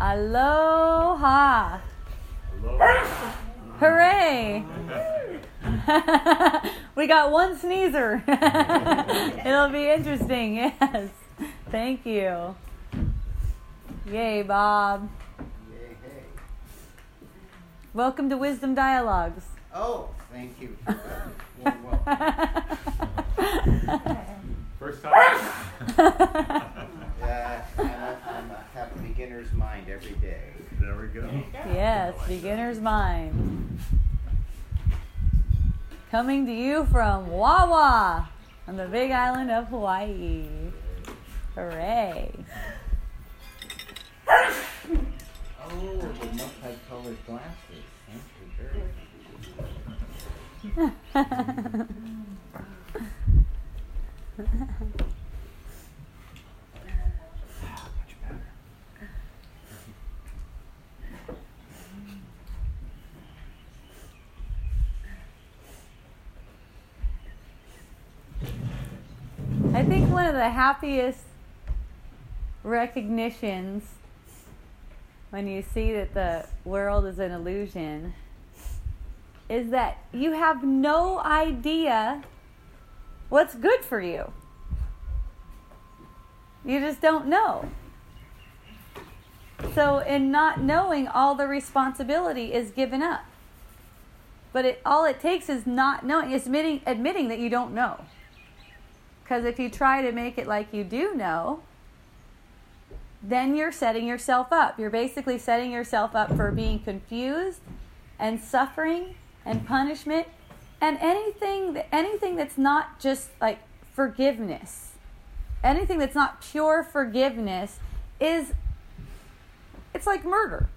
Aloha. Aloha. Hooray. We got one sneezer. It'll be interesting, yes. Thank you. Yay, Bob. Yay, hey. Welcome to Wisdom Dialogues. Oh, thank you. First time. I'm have a beginner's mind every day. There we go. Yes, beginner's mind. Coming to you from Wawa on the Big Island of Hawaii. Hooray. Oh, the multicolored glasses. Thank you very much. I think one of the happiest recognitions when you see that the world is an illusion is that you have no idea what's good for you. You just don't know. So in not knowing, all the responsibility is given up. But all it takes is not knowing, admitting that you don't know. Because if you try to make it like you do know, then you're setting yourself up. You're basically setting yourself up for being confused and suffering and punishment and anything that's not just like forgiveness. Anything that's not pure forgiveness it's like murder.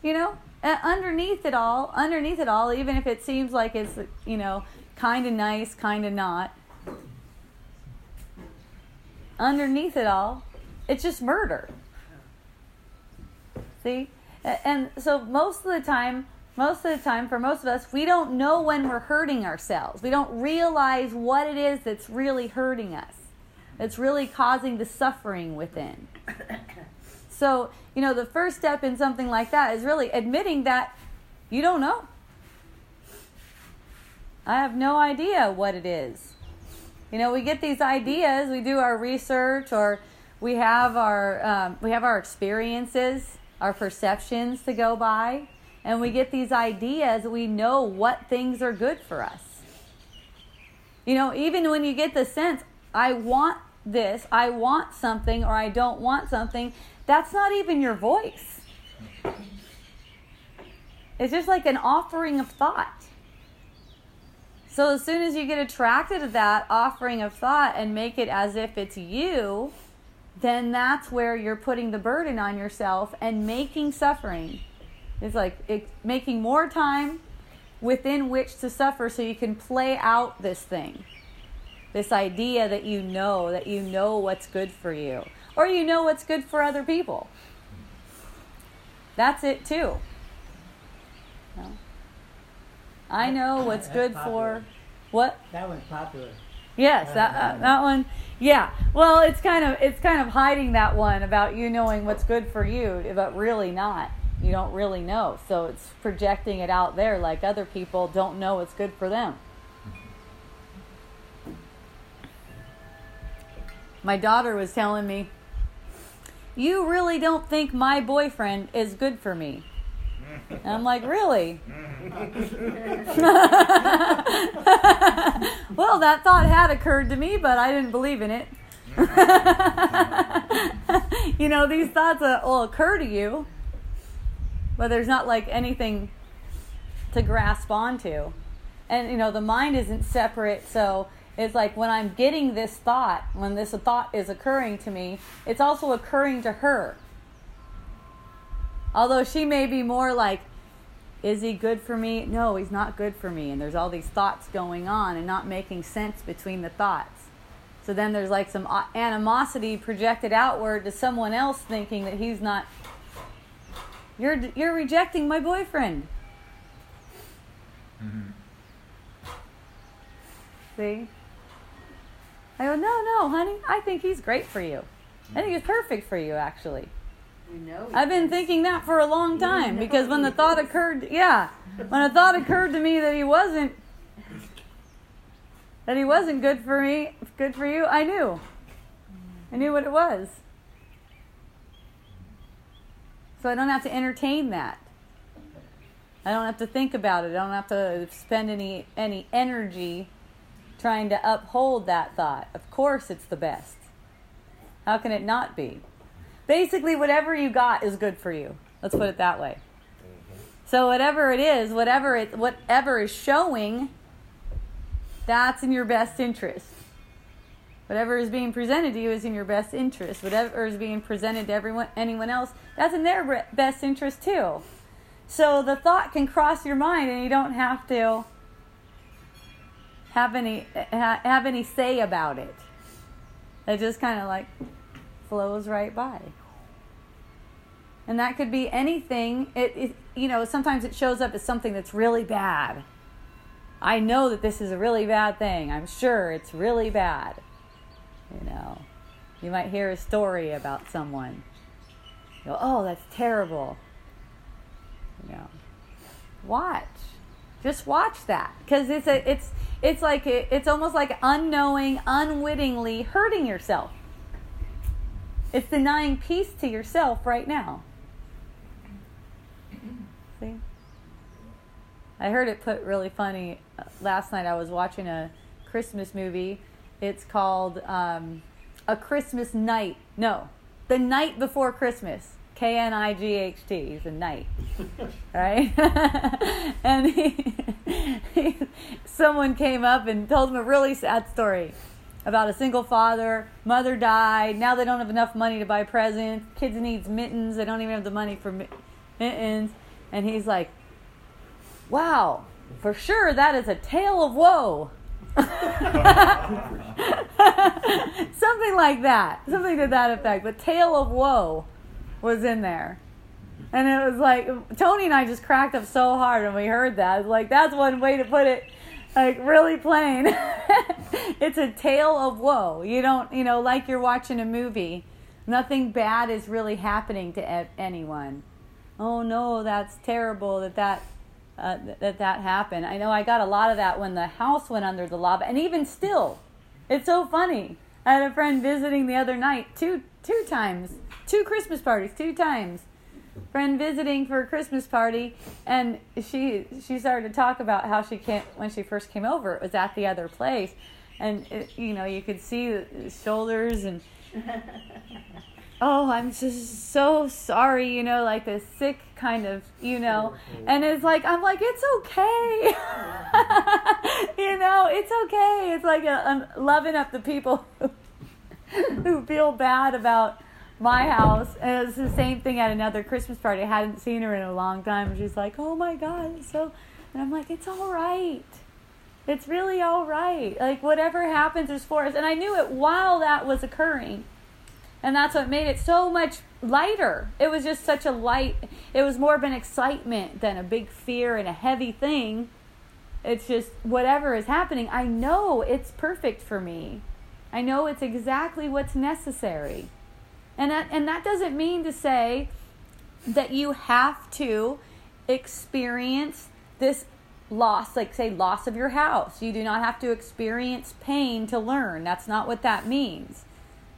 You know? And underneath it all, even if it seems like it's, you know, kind of nice, kind of not, underneath it all, it's just murder. See? And so most of the time, for most of us, we don't know when we're hurting ourselves. We don't realize what it is that's really hurting us. It's really causing the suffering within. So, you know, the first step in something like that is really admitting that you don't know. I have no idea what it is. You know, we get these ideas, we do our research, or we have our experiences, our perceptions to go by, and we get these ideas, we know what things are good for us. You know, even when you get the sense, I want this, I want something, or I don't want something, that's not even your voice. It's just like an offering of thought. So as soon as you get attracted to that offering of thought and make it as if it's you, then that's where you're putting the burden on yourself and making suffering. It's like making more time within which to suffer so you can play out this thing. This idea that you know what's good for you. Or you know what's good for other people. That's it too. I know what's good for what? That one's popular. Yes, that one. Yeah. Well, it's kind of hiding that one about you knowing what's good for you, but really not. You don't really know. So it's projecting it out there like other people don't know what's good for them. My daughter was telling me, "You really don't think my boyfriend is good for me." And I'm like, really? Well, that thought had occurred to me, but I didn't believe in it. You know, these thoughts will occur to you, but there's not like anything to grasp onto. And, you know, the mind isn't separate, so it's like when I'm getting this thought, when this thought is occurring to me, it's also occurring to her. Although she may be more like, is he good for me? No, he's not good for me. And there's all these thoughts going on and not making sense between the thoughts. So then there's like some animosity projected outward to someone else thinking that he's not. You're rejecting my boyfriend. Mm-hmm. See? I go, no, honey. I think he's great for you. I think he's perfect for you, actually. I've been thinking that for a long time, because when the thought occurred, to me that he wasn't good for me, good for you, I knew what it was. So I don't have to entertain that. I don't have to think about it. I don't have to spend any energy trying to uphold that thought. Of course it's the best. How can it not be? Basically, whatever you got is good for you. Let's put it that way. So whatever it is, whatever is showing, that's in your best interest. Whatever is being presented to you is in your best interest. Whatever is being presented to anyone else, that's in their best interest too. So the thought can cross your mind, and you don't have to have any say about it. It just kind of like flows right by. And that could be anything. It sometimes it shows up as something that's really bad. I know that this is a really bad thing. I'm sure it's really bad. You might hear a story about someone. You go, oh, that's terrible. Just watch that, because it's almost like unknowing, unwittingly hurting yourself. It's denying peace to yourself right now. See? I heard it put really funny. Last night I was watching a Christmas movie. It's called A Christmas Night. No, The Night Before Christmas. KNIGHT. He's a knight, right? And someone came up and told him a really sad story about a single father. Mother died. Now they don't have enough money to buy presents. Kids need mittens. They don't even have the money for mittens. And he's like, wow, for sure that is a tale of woe. Something like that. Something to that effect. But tale of woe was in there, and it was like Tony and I just cracked up so hard when we heard that. It's like, that's one way to put it, like really plain. It's a tale of woe. You don't, like you're watching a movie. Nothing bad is really happening to anyone. Oh no, that's terrible that happened. I know I got a lot of that when the house went under the lava, and even still, it's so funny. I had a friend visiting the other night, two times. Two Christmas parties, two times. Friend visiting for a Christmas party, and she started to talk about how she when she first came over, it was at the other place, and you could see the shoulders and oh, I'm just so sorry, like this sick kind of, and it's like, I'm like, it's okay, it's okay. It's like I'm loving up the people who feel bad about my house. And it was the same thing at another Christmas party. I hadn't seen her in a long time, and she's like, oh my God, and I'm like, it's all right. It's really all right. Like, whatever happens is for us. And I knew it while that was occurring, and that's what made it so much lighter. It was just such a light. It was more of an excitement than a big fear and a heavy thing. It's just whatever is happening, I know it's perfect for me. I know it's exactly what's necessary. And that doesn't mean to say that you have to experience this loss, like say loss of your house. You do not have to experience pain to learn. That's not what that means.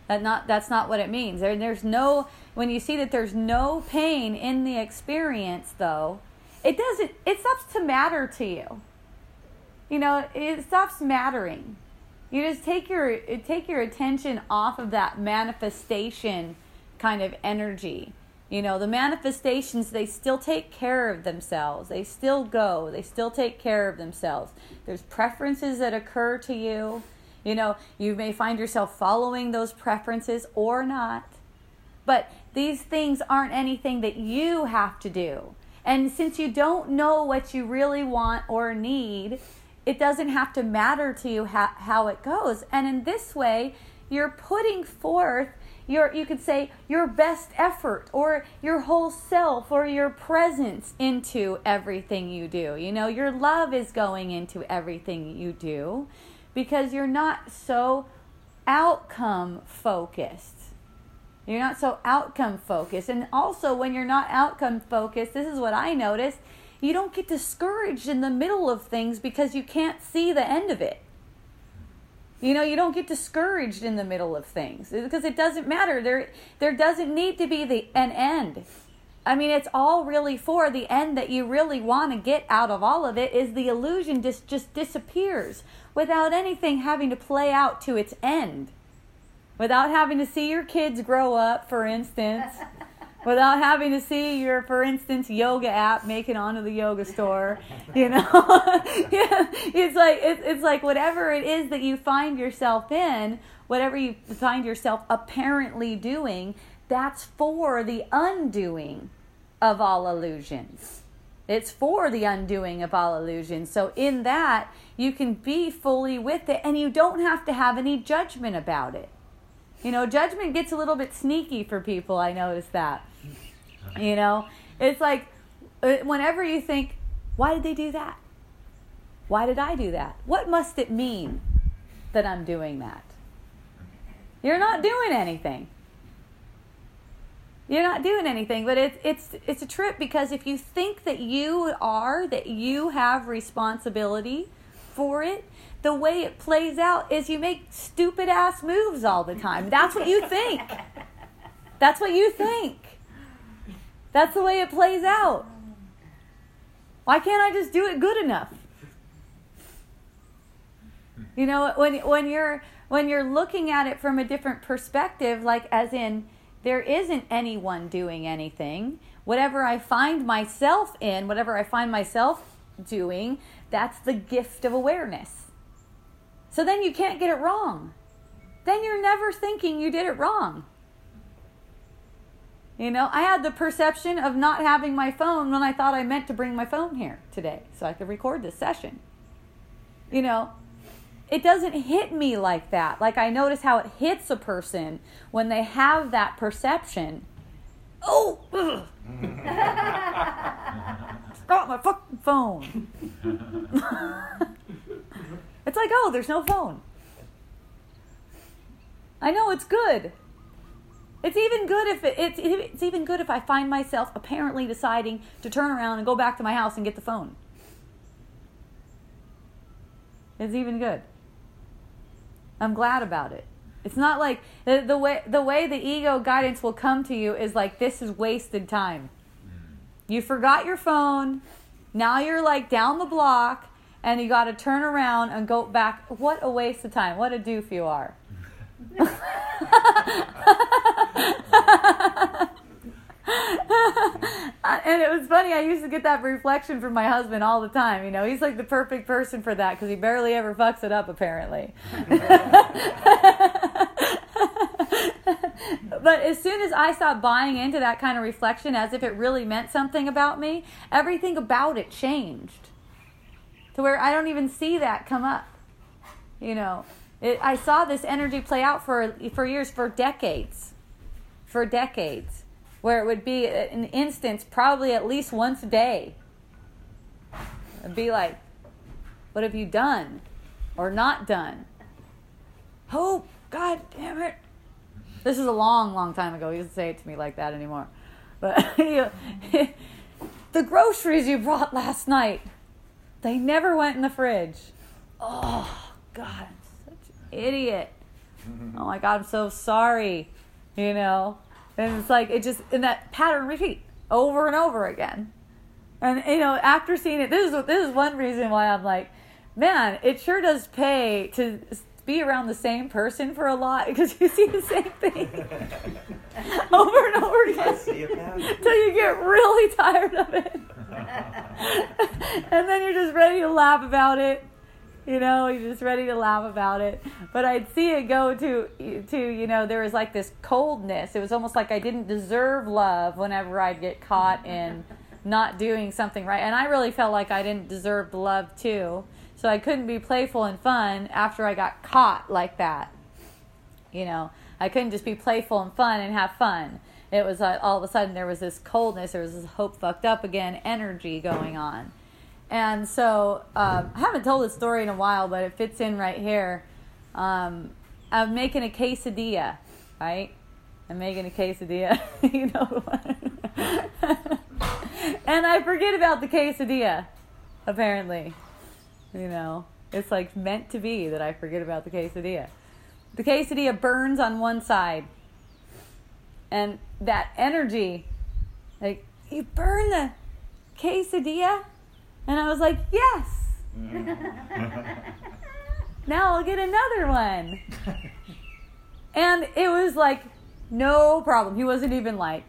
That's not what it means. When you see that there's no pain in the experience, though, it stops to matter to you. It stops mattering. You just take your attention off of that manifestation kind of energy. The manifestations, they still take care of themselves. They still go. They still take care of themselves. There's preferences that occur to you. You may find yourself following those preferences or not. But these things aren't anything that you have to do. And since you don't know what you really want or need, it doesn't have to matter to you how it goes. And in this way, you're putting forth your best effort, or your whole self, or your presence into everything you do. Your love is going into everything you do, because you're not so outcome focused. You're not so outcome focused. And also when you're not outcome focused, this is what I noticed, you don't get discouraged in the middle of things because you can't see the end of it. You know, you don't get discouraged in the middle of things because it doesn't matter. There doesn't need to be an end. I mean, it's all really for the end that you really want to get out of all of it is the illusion just disappears without anything having to play out to its end. Without having to see your kids grow up, for instance. Without having to see your, for instance, yoga app make it onto the yoga store, you know. Yeah, it's like whatever it is that you find yourself in, whatever you find yourself apparently doing, that's for the undoing of all illusions. It's for the undoing of all illusions. So in that, you can be fully with it, and you don't have to have any judgment about it. You know, judgment gets a little bit sneaky for people, I noticed that. You know, it's like whenever you think, why did they do that? Why did I do that? What must it mean that I'm doing that? You're not doing anything. You're not doing anything, but it's a trip because if you think that you have responsibility for it, the way it plays out is you make stupid ass moves all the time. That's what you think. That's what you think. That's the way it plays out. Why can't I just do it good enough? You know, when you're looking at it from a different perspective, like as in there isn't anyone doing anything. Whatever I find myself doing, that's the gift of awareness. So then you can't get it wrong. Then you're never thinking you did it wrong. You know, I had the perception of not having my phone when I thought I meant to bring my phone here today so I could record this session. You know, it doesn't hit me like that. Like I notice how it hits a person when they have that perception. Oh! Got my fucking phone. It's like, oh, there's no phone. I know it's good. It's even good if it's even good if I find myself apparently deciding to turn around and go back to my house and get the phone. It's even good. I'm glad about it. It's not like the way the ego guidance will come to you is like, this is wasted time. You forgot your phone. Now you're like down the block and you got to turn around and go back. What a waste of time. What a doof you are. And it was funny. I used to get that reflection from my husband all the time. You know, he's like the perfect person for that because he barely ever fucks it up, apparently. But as soon as I stopped buying into that kind of reflection as if it really meant something about me, everything about it changed to where I don't even see that come up. You know, I saw this energy play out for years, for decades, where it would be an instance probably at least once a day. It'd be like, what have you done or not done? Oh, God damn it. This is a long, long time ago. He doesn't say it to me like that anymore. But the groceries you brought last night, they never went in the fridge. Oh, God, I'm such an idiot. Oh, my God, I'm so sorry, you know. And it's like, and that pattern repeat over and over again. And, you know, after seeing it, this is one reason why I'm like, man, it sure does pay to be around the same person for a lot because you see the same thing over and over again until you get really tired of it. And then you're just ready to laugh about it. You know, you're just ready to laugh about it. But I'd see it go to you know, there was like this coldness. It was almost like I didn't deserve love whenever I'd get caught in not doing something right. And I really felt like I didn't deserve love too. So I couldn't be playful and fun after I got caught like that. You know, I couldn't just be playful and fun and have fun. It was like all of a sudden there was this coldness, there was this hope fucked up again energy going on. And so I haven't told this story in a while, but it fits in right here. I'm making a quesadilla, right? I'm making a quesadilla. You know what? And I forget about the quesadilla, apparently. You know, it's like meant to be that I forget about the quesadilla. The quesadilla burns on one side. And that energy, like, you burn the quesadilla? And I was like, yes. Now I'll get another one. And it was like, no problem. He wasn't even like,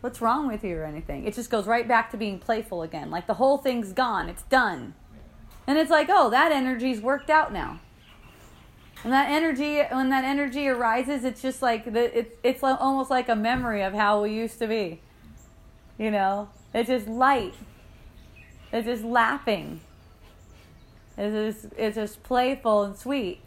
what's wrong with you or anything. It just goes right back to being playful again. Like the whole thing's gone. It's done. And it's like, oh, that energy's worked out now. And that energy, when that energy arises, it's just like, it's almost like a memory of how we used to be. You know? It's just light. It's just laughing. It's just playful and sweet.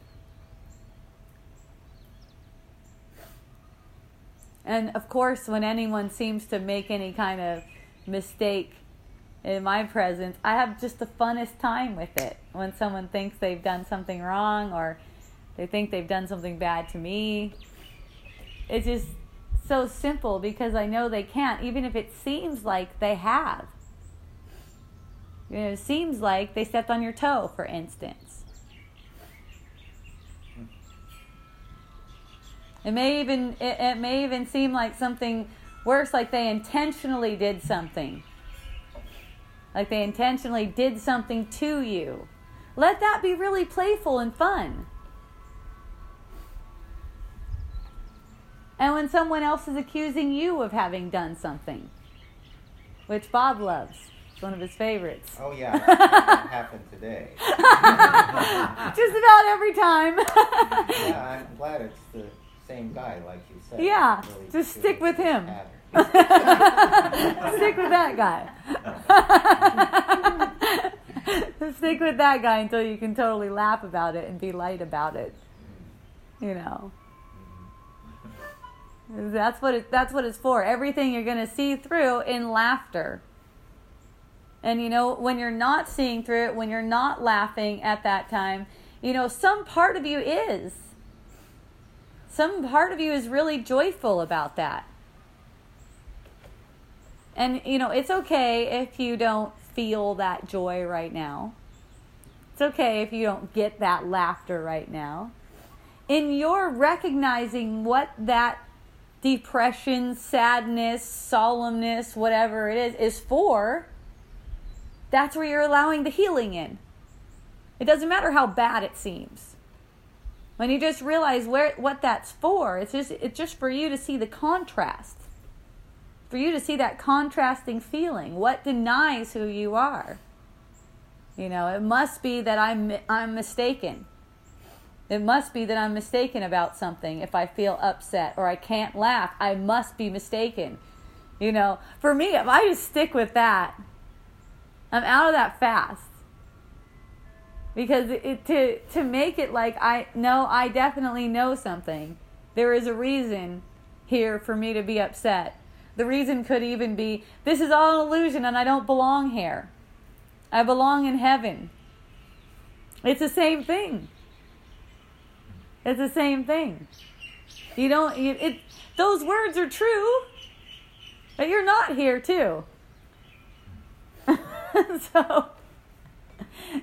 And of course, when anyone seems to make any kind of mistake in my presence, I have just the funnest time with it. When someone thinks they've done something wrong or they think they've done something bad to me, it's just so simple because I know they can't, even if it seems like they have. You know, it seems like they stepped on your toe, for instance. It may even seem like something worse, like they intentionally did something. Like they intentionally did something to you. Let that be really playful and fun. And when someone else is accusing you of having done something, which Bob loves, it's one of his favorites. Oh yeah, that happened today. Just about every time. Yeah, I'm glad it's the same guy, like you said. Yeah, really just stick with him. Stick with that guy. Stick with that guy until you can totally laugh about it and be light about it. Mm. You know. Mm. That's what it's for. Everything you're going to see through in laughter. And you know, when you're not seeing through it, when you're not laughing at that time, you know, some part of you is. Some part of you is really joyful about that. And, you know, it's okay if you don't feel that joy right now. It's okay if you don't get that laughter right now. In your recognizing what that depression, sadness, solemnness, whatever it is for, that's where you're allowing the healing in. It doesn't matter how bad it seems. When you just realize what that's for, it's just for you to see the contrast. For you to see that contrasting feeling. What denies who you are? You know, it must be that I'm mistaken. It must be that I'm mistaken about something. If I feel upset or I can't laugh, I must be mistaken. You know, for me, if I just stick with that, I'm out of that fast. Because to make it like I definitely know something. There is a reason here for me to be upset. The reason could even be, this is all an illusion and I don't belong here. I belong in heaven. It's the same thing. It's the same thing. Those words are true, but you're not here too. So...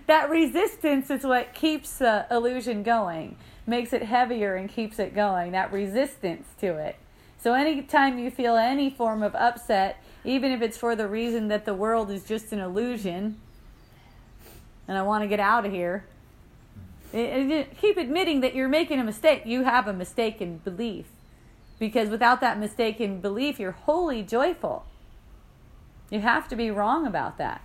that resistance is what keeps the illusion going, makes it heavier and keeps it going, that resistance to it. So anytime you feel any form of upset, even if it's for the reason that the world is just an illusion and I want to get out of here, keep admitting that you're making a mistake. You have a mistaken belief, because without that mistaken belief, you're wholly joyful. You have to be wrong about that.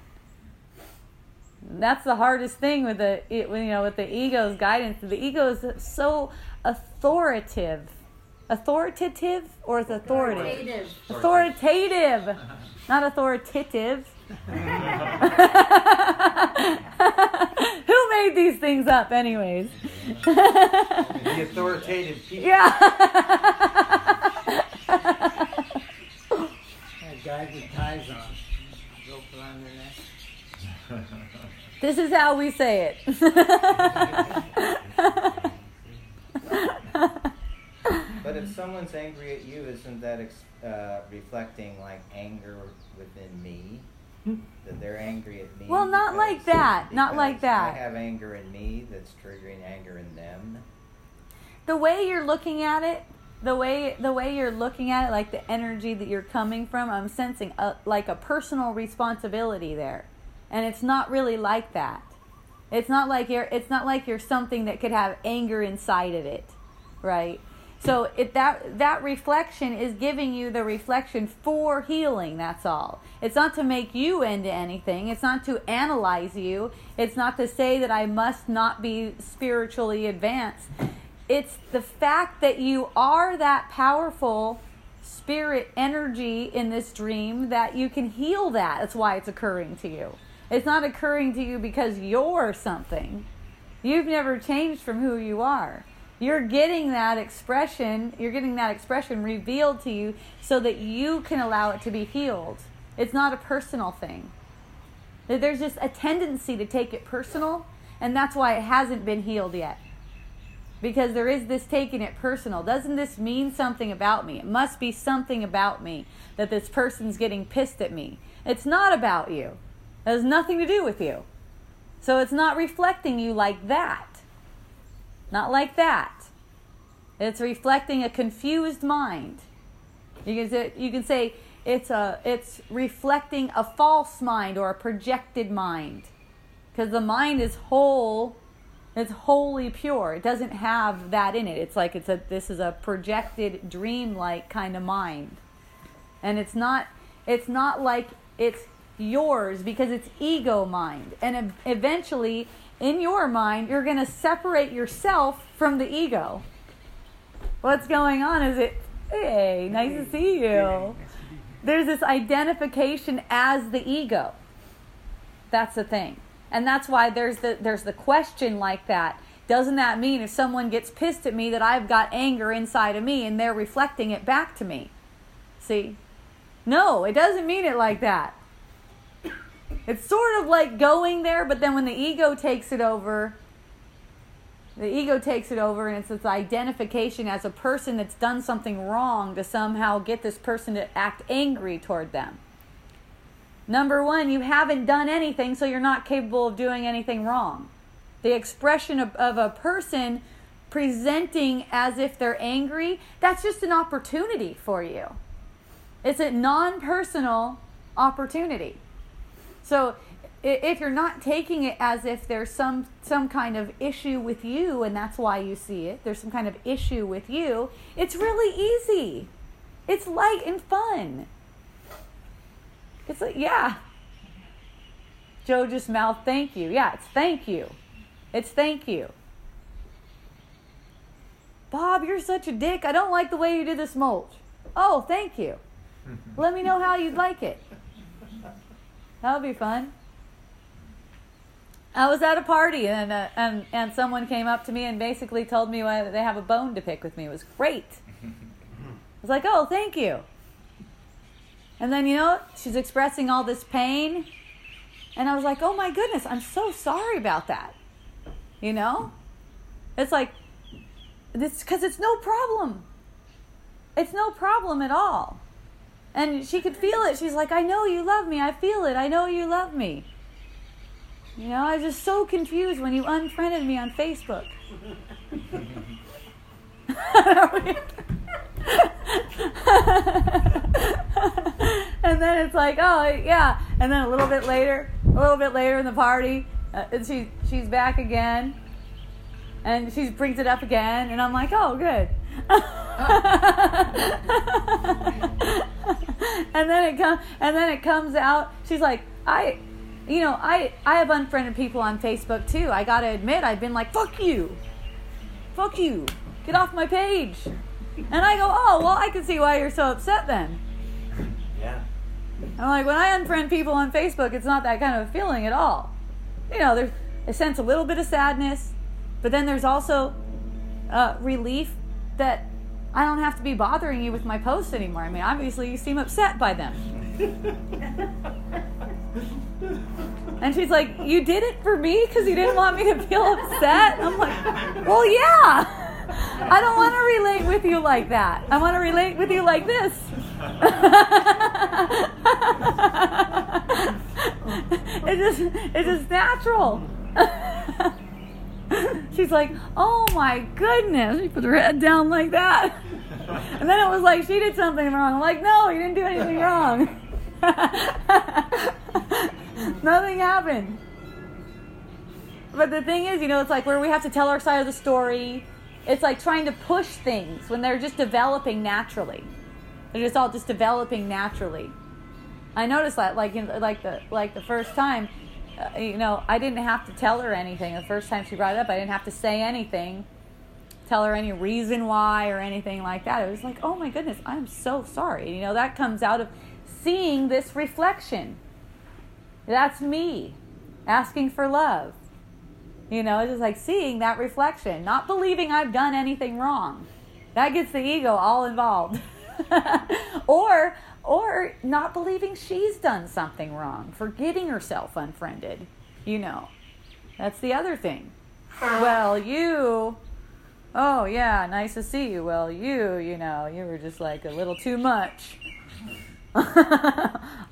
That's the hardest thing with the ego's guidance. The ego is so authoritative, not authoritative. Who made these things up, anyways? The authoritative people. Yeah. That guy with ties on, rope around their neck. This is how we say it. But if someone's angry at you, isn't that reflecting like anger within me? That they're angry at me? Well, not like that. Not like that. I have anger in me that's triggering anger in them. The way you're looking at it, the way you're looking at it, like the energy that you're coming from, I'm sensing like a personal responsibility there, and it's not really like that. It's not like you're something that could have anger inside of it, right? So that reflection is giving you the reflection for healing, that's all. It's not to make you into anything. It's not to analyze you. It's not to say that I must not be spiritually advanced. It's the fact that you are that powerful spirit energy in this dream that you can heal that. That's why it's occurring to you. It's not occurring to you because you're something. You've never changed from who you are. You're getting that expression revealed to you so that you can allow it to be healed. It's not a personal thing. There's just a tendency to take it personal, and that's why it hasn't been healed yet. Because there is this taking it personal. Doesn't this mean something about me? It must be something about me that this person's getting pissed at me. It's not about you. It has nothing to do with you. So it's not reflecting you like that. Not like that. It's reflecting a confused mind. You can say it's reflecting a false mind or a projected mind, because the mind is whole. It's wholly pure. It doesn't have that in it. It's like this is a projected dream-like kind of mind, and it's not like it's yours, because it's ego mind, and eventually. In your mind, you're going to separate yourself from the ego. What's going on is hey, nice to see you. There's this identification as the ego. That's the thing. And that's why there's the question like that. Doesn't that mean if someone gets pissed at me that I've got anger inside of me and they're reflecting it back to me? See? No, it doesn't mean it like that. It's sort of like going there, but then when the ego takes it over, and it's this identification as a person that's done something wrong to somehow get this person to act angry toward them. Number one, you haven't done anything, so you're not capable of doing anything wrong. The expression of a person presenting as if they're angry, that's just an opportunity for you. It's a non-personal opportunity. So if you're not taking it as if there's some kind of issue with you, and that's why you see it, there's some kind of issue with you, it's really easy. It's light and fun. It's like, yeah. Joe just mouthed thank you. Yeah, it's thank you. It's thank you. Bob, you're such a dick. I don't like the way you did this mulch. Oh, thank you. Let me know how you'd like it. That'll be fun. I was at a party and someone came up to me and basically told me why they have a bone to pick with me. It was great. I was like, oh, thank you. And then, she's expressing all this pain. And I was like, oh my goodness, I'm so sorry about that. It's like, because it's no problem. It's no problem at all. And she could feel it. She's like, I know you love me. I feel it. I know you love me. I was just so confused when you unfriended me on Facebook. And then it's like, oh, yeah. And then a little bit later in the party, and she's back again. And she brings it up again. And I'm like, oh, good. and then it comes out. She's like, I have unfriended people on Facebook too. I gotta admit, I've been like, fuck you, get off my page. And I go, oh well, I can see why you're so upset then. Yeah. I'm like, when I unfriend people on Facebook, it's not that kind of a feeling at all. There's a sense, a little bit of sadness, but then there's also relief that I don't have to be bothering you with my posts anymore. I mean, obviously you seem upset by them. And she's like, you did it for me because you didn't want me to feel upset? And I'm like, well, yeah. I don't want to relate with you like that. I want to relate with you like this. It's just natural. She's like, oh my goodness. She put her head down like that. And then it was like she did something wrong. I'm like, no, you didn't do anything wrong. Nothing happened. But the thing is, you know, it's like where we have to tell our side of the story. It's like trying to push things when they're just developing naturally. They're just all just developing naturally. I noticed that, like the first time, you know, I didn't have to tell her anything. The first time she brought it up, I didn't have to say anything, tell her any reason why or anything like that. It was like, oh my goodness, I'm so sorry. You know, that comes out of seeing this reflection. That's me asking for love. You know, it's just like seeing that reflection, not believing I've done anything wrong. That gets the ego all involved. Or not believing she's done something wrong, forgetting herself unfriended. You know, that's the other thing. Well, you, oh yeah, nice to see you. Well, you know, you were just like a little too much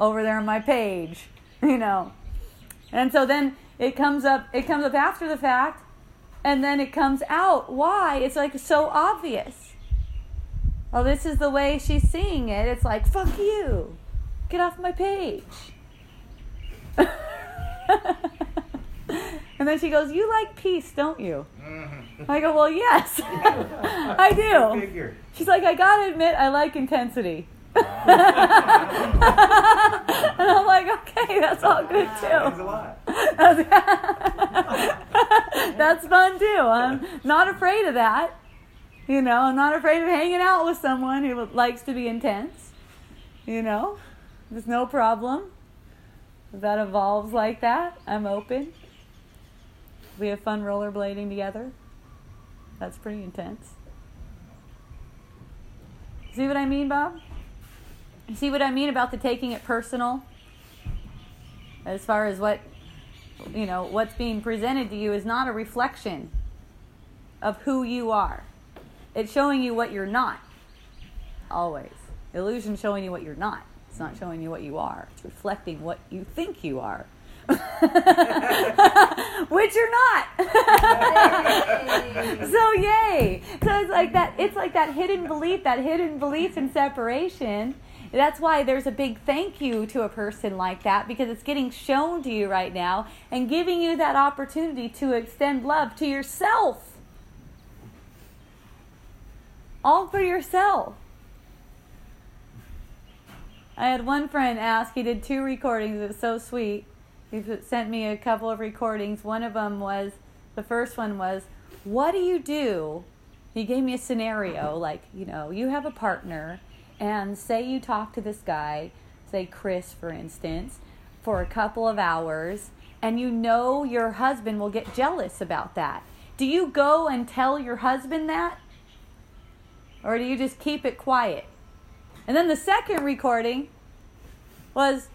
over there on my page, you know. And so then it comes up after the fact, and then it comes out why it's like so obvious. Oh, this is the way she's seeing it. It's like, fuck you, get off my page. And then she goes, you like peace, don't you? I go, well, yes. I do. She's like, I gotta admit, I like intensity. And I'm like, okay, that's all good too. That's a lot. That's fun too. I'm not afraid of that. You know, I'm not afraid of hanging out with someone who likes to be intense. You know, there's no problem. If that evolves like that, I'm open. We have fun rollerblading together. That's pretty intense. See what I mean, Bob? See what I mean about the taking it personal? As far as what, you know, what's being presented to you is not a reflection of who you are. It's showing you what you're not. Always. Illusion showing you what you're not. It's not showing you what you are. It's reflecting what you think you are. Which you're not. Yay. So yay. So it's like that hidden belief in separation. That's why there's a big thank you to a person like that, because it's getting shown to you right now and giving you that opportunity to extend love to yourself. All for yourself. I had one friend ask, he did 2 recordings, it was so sweet. He sent me a couple of recordings. One of them was, the first one was, what do you do? He gave me a scenario, like, you know, you have a partner, and say you talk to this guy, say Chris, for instance, for a couple of hours, and you know your husband will get jealous about that. Do you go and tell your husband that? Or do you just keep it quiet? And then the second recording was,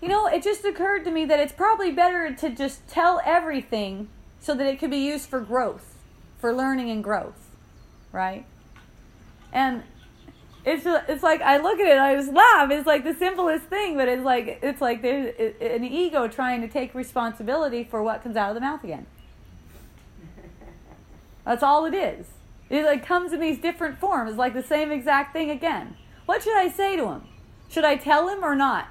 you know, it just occurred to me that it's probably better to just tell everything so that it can be used for growth, for learning and growth, right? And it's like, I look at it and I just laugh. It's like the simplest thing, but it's like there's an ego trying to take responsibility for what comes out of the mouth again. That's all it is. It like comes in these different forms. It's like the same exact thing again. What should I say to him? Should I tell him or not?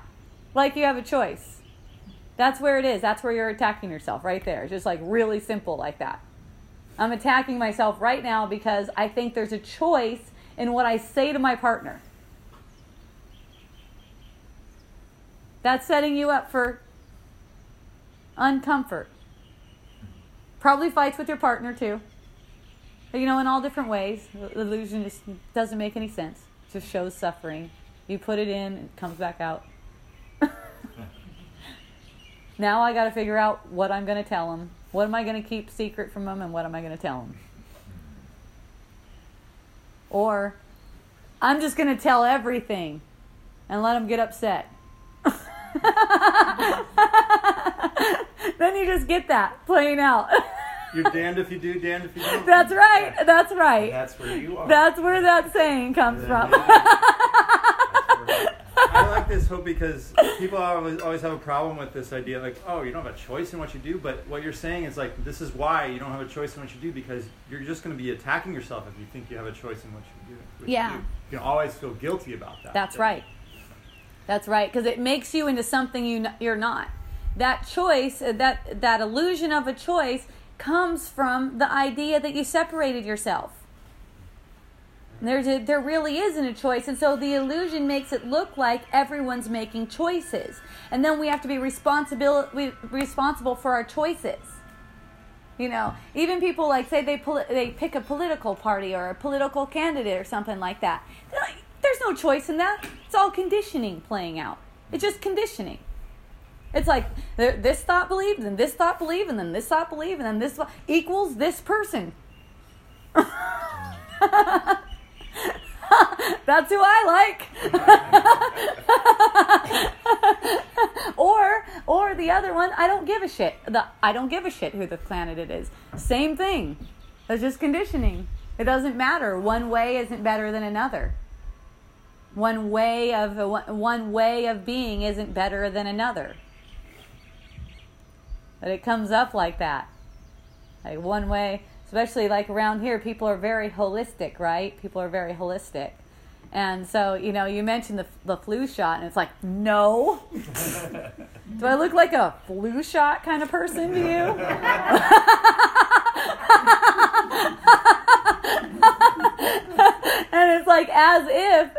Like, you have a choice. That's where it is. That's where you're attacking yourself right there. It's just like really simple like that. I'm attacking myself right now because I think there's a choice in what I say to my partner. That's setting you up for uncomfort. Probably fights with your partner too. You know, in all different ways. Illusion just doesn't make any sense. It just shows suffering. You put it in, it comes back out. Now I got to figure out what I'm going to tell him. What am I going to keep secret from him, and what am I going to tell him? Or I'm just going to tell everything and let him get upset. Then you just get that playing out. You're damned if you do, damned if you don't. That's right. Yeah. That's right. And that's where you are. That's where that saying comes from. I like this hope because people always have a problem with this idea, like, oh, you don't have a choice in what you do. But what you're saying is like, this is why you don't have a choice in what you do, because you're just going to be attacking yourself if you think you have a choice in what you do. You can always feel guilty about that. That's right. That's right, because it makes you into something you're not. That choice, that illusion of a choice, comes from the idea that you separated yourself. There really isn't a choice, and so the illusion makes it look like everyone's making choices, and then we have to be responsible for our choices. You know, even people like say they pick a political party or a political candidate or something like that. Like, there's no choice in that. It's all conditioning playing out. It's just conditioning. It's like this thought believed, and this thought believed, and then this thought believed, and then this equals this person. That's who I like. or the other one, I don't give a shit. I don't give a shit who the planet it is. Same thing. That's just conditioning. It doesn't matter. One way isn't better than another. One way of being isn't better than another. But it comes up like that. Like one way, especially like around here, people are very holistic, right? People are very holistic. And so, you know, you mentioned the flu shot, and it's like, no. Do I look like a flu shot kind of person to you? And it's like as if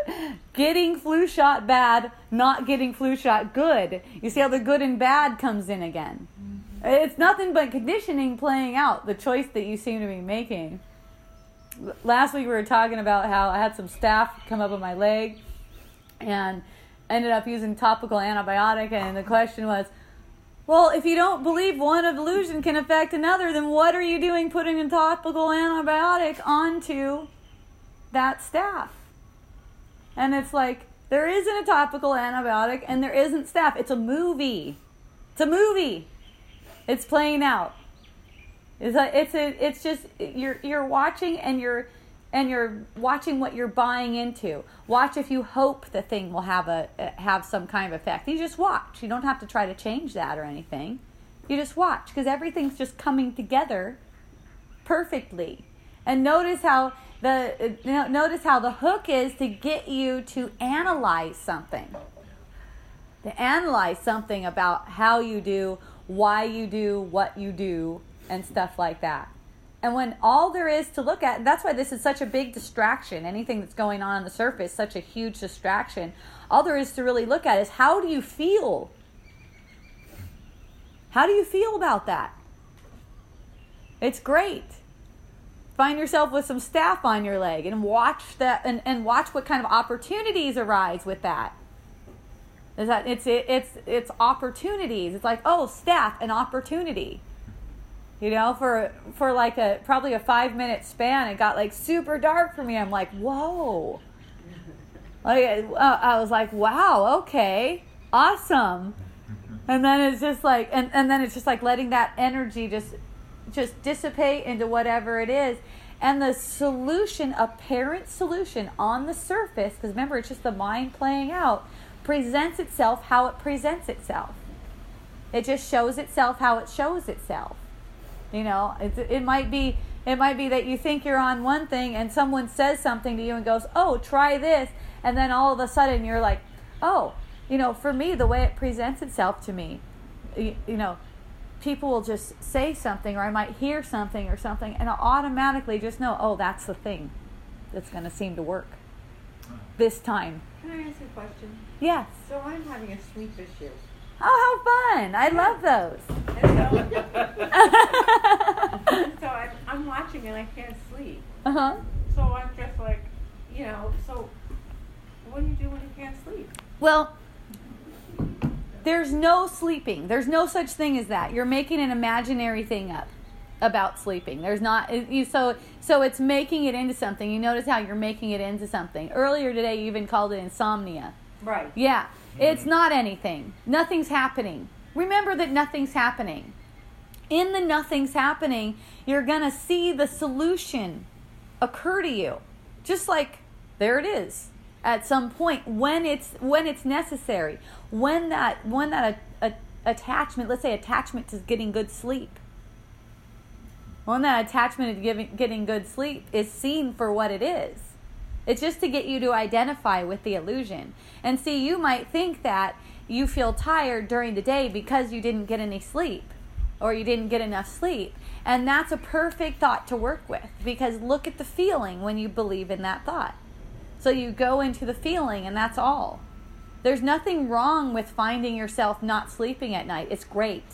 getting flu shot bad, not getting flu shot good. You see how the good and bad comes in again. Mm-hmm. It's nothing but conditioning playing out, the choice that you seem to be making. Last week we were talking about how I had some staph come up on my leg and ended up using topical antibiotic, and the question was, well, if you don't believe one illusion can affect another, then what are you doing putting a topical antibiotic onto that staph? And it's like, there isn't a topical antibiotic and there isn't staph. It's a movie. It's a movie. It's playing out. It's just you're watching, and you're watching what you're buying into. Watch if you hope the thing will have some kind of effect. You just watch. You don't have to try to change that or anything. You just watch, because everything's just coming together perfectly. And notice how the hook is to get you to analyze something. To analyze something about how you do, why you do, what you do, and stuff like that. And when all there is to look at, and that's why this is such a big distraction, anything that's going on the surface, such a huge distraction, all there is to really look at is, how do you feel? How do you feel about that? It's great. Find yourself with some staph on your leg and watch that, and watch what kind of opportunities arise with that. It's opportunities. It's like, oh, staph, an opportunity. You know, for like probably a 5-minute span, it got like super dark for me. I'm like, whoa. I was like, wow, okay, awesome. And then it's just like, and then it's just like letting that energy just dissipate into whatever it is. And the solution, apparent solution on the surface, because remember, it's just the mind playing out, presents itself how it presents itself. It just shows itself how it shows itself. You know, it might be that you think you're on one thing and someone says something to you and goes, oh, try this. And then all of a sudden you're like, oh, you know, for me, the way it presents itself to me, you know, people will just say something, or I might hear something or something, and I'll automatically just know, oh, that's the thing that's going to seem to work this time. Can I ask a question? Yes. So I'm having a sleep issue. Oh, how fun. I love those. And so, so I'm watching and I can't sleep. Uh-huh. So I'm just like, you know, so what do you do when you can't sleep? Well, there's no sleeping. There's no such thing as that. You're making an imaginary thing up about sleeping. There's not you. So it's making it into something. You notice how you're making it into something. Earlier today, you even called it insomnia. Right. Yeah. It's not anything. Nothing's happening. Remember that nothing's happening. in the nothing's happening, you're going to see the solution occur to you. Just like there it is at some point when it's necessary, when that attachment, let's say attachment to getting good sleep. When that attachment to getting good sleep is seen for what it is. It's just to get you to identify with the illusion. And see, you might think that you feel tired during the day because you didn't get any sleep or you didn't get enough sleep. And that's a perfect thought to work with, because look at the feeling when you believe in that thought. So you go into the feeling, and that's all. There's nothing wrong with finding yourself not sleeping at night. It's great.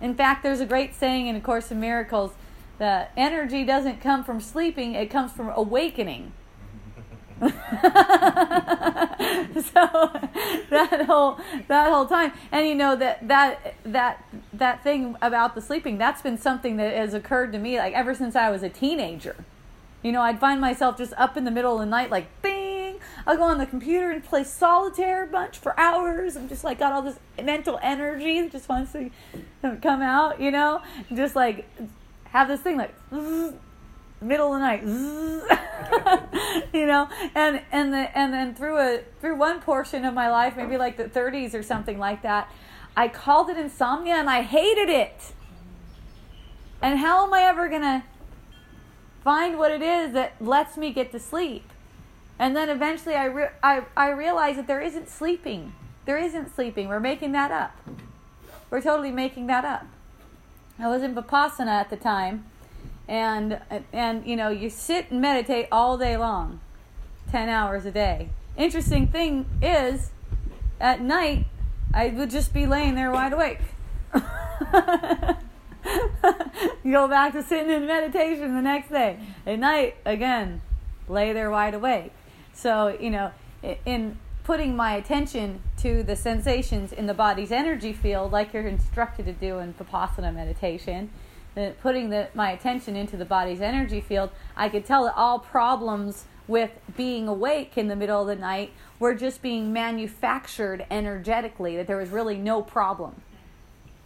In fact, there's a great saying in A Course in Miracles, the energy doesn't come from sleeping, it comes from awakening. So that whole time, and you know that thing about the sleeping, that's been something that has occurred to me like ever since I was a teenager. You know, I'd find myself just up in the middle of the night, like bing, I'll go on the computer and play solitaire a bunch for hours. I'm just like got all this mental energy that just wants to come out, you know, and just like have this thing like zzz, middle of the night. You know, and then through one portion of my life, maybe like the 30s or something like that, I called it insomnia and I hated it. And how am I ever gonna find what it is that lets me get to sleep? And then eventually I realized that there isn't sleeping. We're making that up. We're totally making that up. I was in Vipassana at the time. And you know, you sit and meditate all day long, 10 hours a day. Interesting thing is, at night, I would just be laying there wide awake. You go back to sitting in meditation the next day. At night, again, lay there wide awake. So, you know, in putting my attention to the sensations in the body's energy field, like you're instructed to do in Vipassana meditation, putting my attention into the body's energy field, I could tell that all problems with being awake in the middle of the night were just being manufactured energetically, that there was really no problem.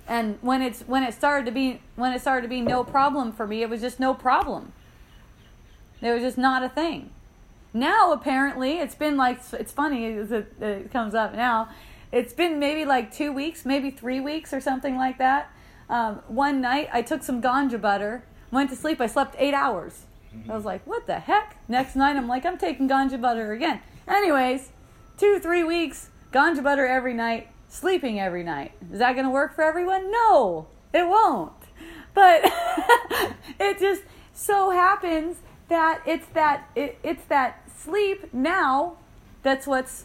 And when it started to be no problem for me, it was just no problem. It was just not a thing. Now apparently it's been like, it's funny as it comes up now, it's been maybe like 2 weeks, maybe 3 weeks or something like that. One night, I took some ganja butter, went to sleep, I slept 8 hours. I was like, what the heck? Next night, I'm like, I'm taking ganja butter again. Anyways, 2-3 weeks, ganja butter every night, sleeping every night. Is that going to work for everyone? No, it won't. But it just so happens that it's that sleep now that's what's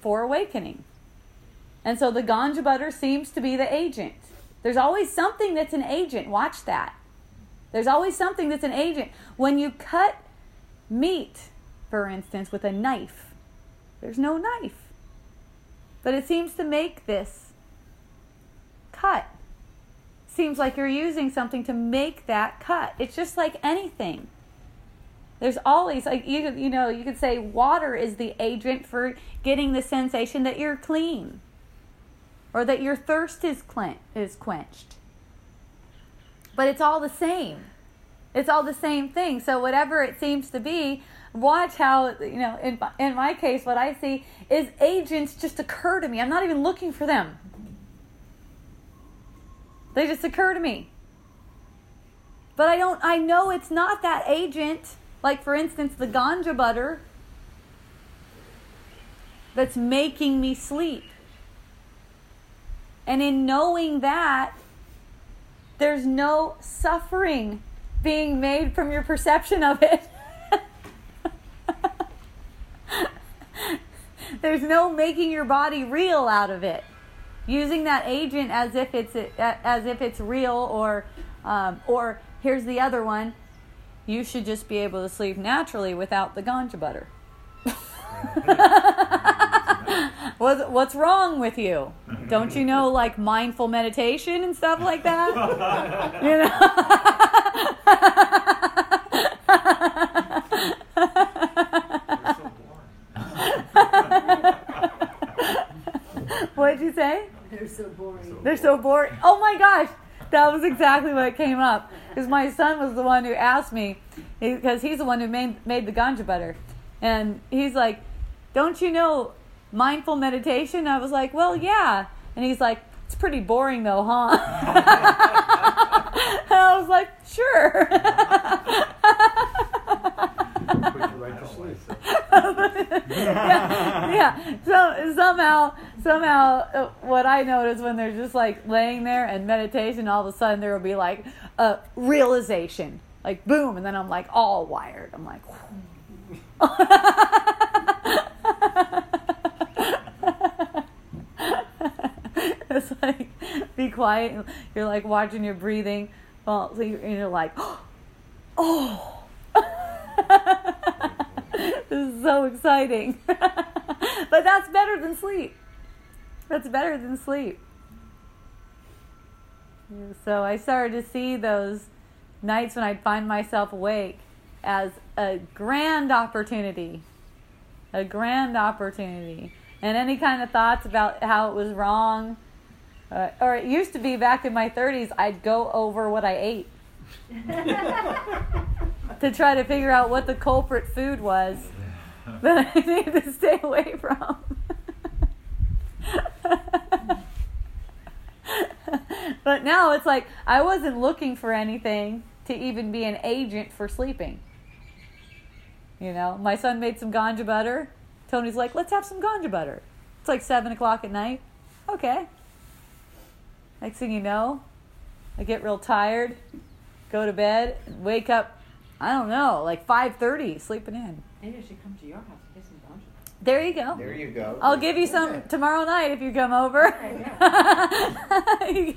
for awakening. And so the ganja butter seems to be the agent. There's always something that's an agent. Watch that. There's always something that's an agent. When you cut meat, for instance, with a knife, there's no knife. But it seems to make this cut. Seems like you're using something to make that cut. It's just like anything. There's always, like, you know, you could say water is the agent for getting the sensation that you're clean, or that your thirst is quenched. But it's all the same. It's all the same thing. So whatever it seems to be, watch how, you know, in my case, what I see is agents just occur to me. I'm not even looking for them. They just occur to me. But I know it's not that agent. Like, for instance, the ganja butter that's making me sleep. And in knowing that, there's no suffering being made from your perception of it. There's no making your body real out of it, using that agent as if it's real. Or here's the other one: you should just be able to sleep naturally without the ganja butter. What's wrong with you? Don't you know, like, mindful meditation and stuff like that? You know? What did you say? They're so boring. Oh my gosh. That was exactly what came up. Because my son was the one who asked me, because he's the one who made the ganja butter. And he's like, don't you know mindful meditation? I was like, well, yeah. And he's like, it's pretty boring though, huh? And I was like, sure. Yeah. So somehow, what I notice when they're just like laying there and meditation, all of a sudden there will be like a realization, like boom, and then I'm like all wired. I'm like, it's like be quiet. You're like watching your breathing. Well, so you're like, oh. This is so exciting. But that's better than sleep. That's better than sleep. So I started to see those nights when I'd find myself awake as a grand opportunity. A grand opportunity. And any kind of thoughts about how it was wrong. Or it used to be back in my 30s, I'd go over what I ate. To try to figure out what the culprit food was that I need to stay away from. But now it's like I wasn't looking for anything to even be an agent for sleeping. You know, my son made some ganja butter. Tony's like, let's have some ganja butter. It's like 7 o'clock at night. Okay. Next thing you know, I get real tired, go to bed, and wake up, I don't know, like 5:30, sleeping in. Maybe I should come to your house and get some ganja. There you go. There you go. I'll give you some tomorrow night if you come over. Yeah. You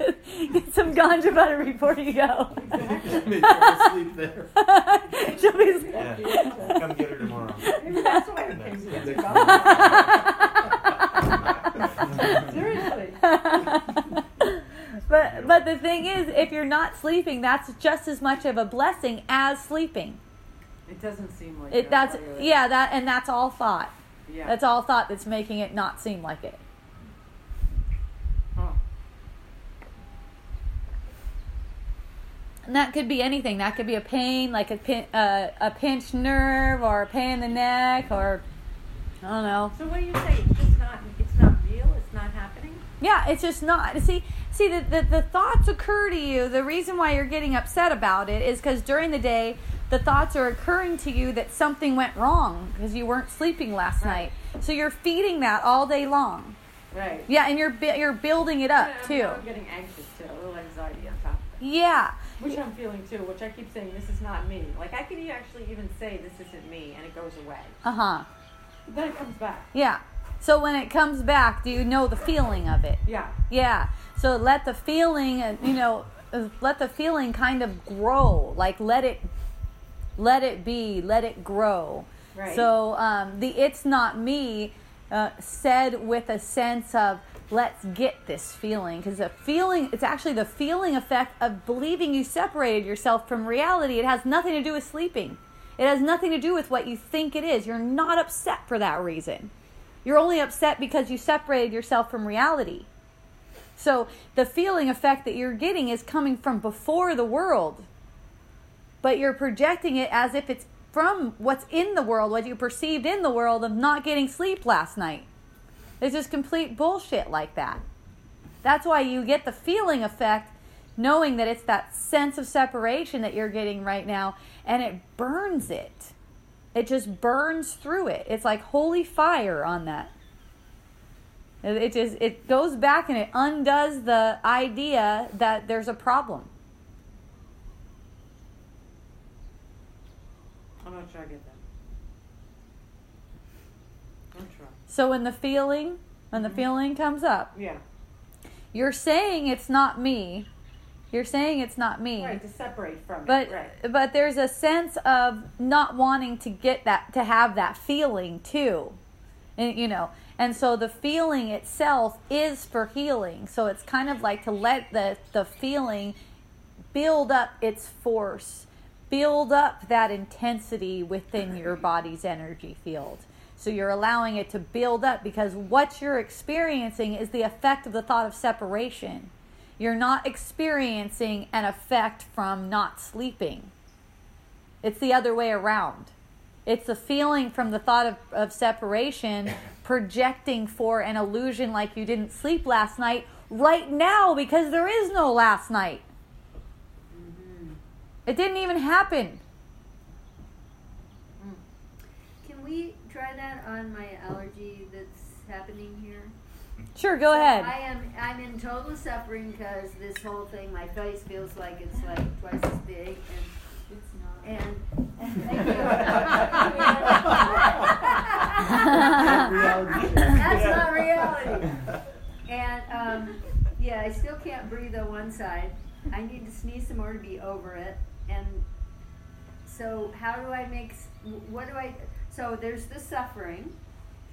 get some ganja butter before you go. Exactly. She'll sleep there. She'll be sleeping. Yeah. Come get her tomorrow. Maybe that's why we came to get ganja. Seriously. But the thing is, if you're not sleeping, that's just as much of a blessing as sleeping. It doesn't seem like it. That's really. Yeah, that, and that's all thought. Yeah. That's all thought that's making it not seem like it. Huh. And that could be anything. That could be a pain, like a pinched nerve, or a pain in the neck, or I don't know. So what do you say? It's just not. It's not real. It's not happening. Yeah, it's just not. See, the thoughts occur to you. The reason why you're getting upset about it is because during the day, the thoughts are occurring to you that something went wrong because you weren't sleeping last night. So you're feeding that all day long. Right. Yeah, and you're building it up, too. I'm getting anxious, too. A little anxiety on top of it. Yeah. Which I'm feeling, too, which I keep saying, this is not me. Like, I could actually even say, this isn't me, and it goes away. Uh-huh. But then it comes back. Yeah. So when it comes back, do you know the feeling of it? Yeah. Yeah. So let the feeling, let the feeling kind of grow. Like let it be, let it grow. Right. So the "it's not me" said with a sense of let's get this feeling, because the feeling, it's actually the feeling effect of believing you separated yourself from reality. It has nothing to do with sleeping. It has nothing to do with what you think it is. You're not upset for that reason. You're only upset because you separated yourself from reality. So the feeling effect that you're getting is coming from before the world. But you're projecting it as if it's from what's in the world, what you perceived in the world of not getting sleep last night. It's just complete bullshit like that. That's why you get the feeling effect, knowing that it's that sense of separation that you're getting right now, and it burns it. It just burns through it. It's like holy fire on that. It goes back and it undoes the idea that there's a problem. I'm not sure I get that. I'm sure. So when the feeling comes up, yeah, you're saying it's not me. You're saying it's not me. Right, to separate from it. Right. But there's a sense of not wanting to get that, to have that feeling too. And, and so the feeling itself is for healing. So it's kind of like to let the feeling build up its force, build up that intensity within your body's energy field. So you're allowing it to build up because what you're experiencing is the effect of the thought of separation. You're not experiencing an effect from not sleeping. It's the other way around. It's the feeling from the thought of separation projecting for an illusion like you didn't sleep last night right now because there is no last night. Mm-hmm. It didn't even happen. Can we try that on my allergy that's happening here? Sure, go ahead. I'm in total suffering because this whole thing, my face feels like it's like twice as big, and thank you. That's not reality. And yeah, I still can't breathe on one side. I need to sneeze some more to be over it. And so, how do I make? What do I? So there's the suffering.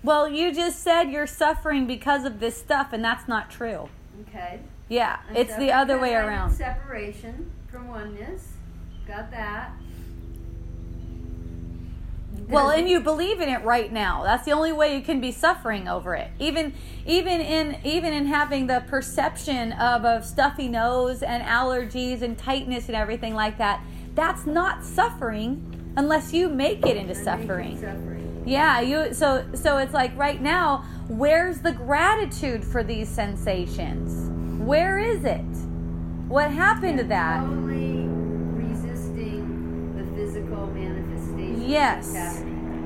Well, you just said you're suffering because of this stuff, and that's not true. Okay. Yeah, and it's so the other way around. Separation from oneness. Got that. Well, and you believe in it right now. That's the only way you can be suffering over it. Even in having the perception of stuffy nose and allergies and tightness and everything like that, that's not suffering unless you make it into suffering. Yeah, so it's like right now, where's the gratitude for these sensations? Where is it? What happened to that? Only resisting the physical manifestation. Yes.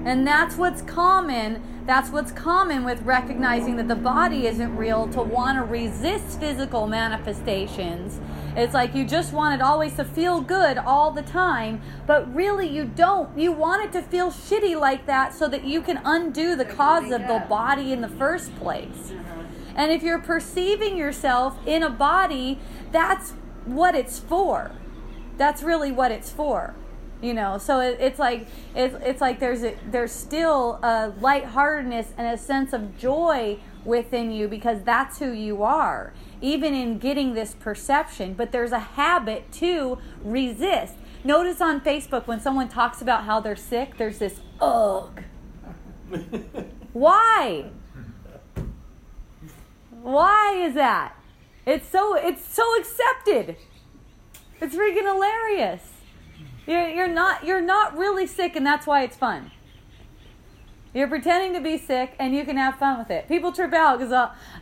And that's what's common. That's what's common with recognizing that the body isn't real, to want to resist physical manifestations. It's like you just want it always to feel good all the time, but really you don't. You want it to feel shitty like that so that you can undo the cause of the body in the first place. And if you're perceiving yourself in a body, that's what it's for. That's really what it's for. You know, so it's like there's still a lightheartedness and a sense of joy within you because that's who you are, even in getting this perception. But there's a habit to resist. Notice on Facebook when someone talks about how they're sick, there's this ugh. Why? Why is that? It's so accepted. It's freaking hilarious. You're not really sick, and that's why it's fun. You're pretending to be sick, and you can have fun with it. People trip out because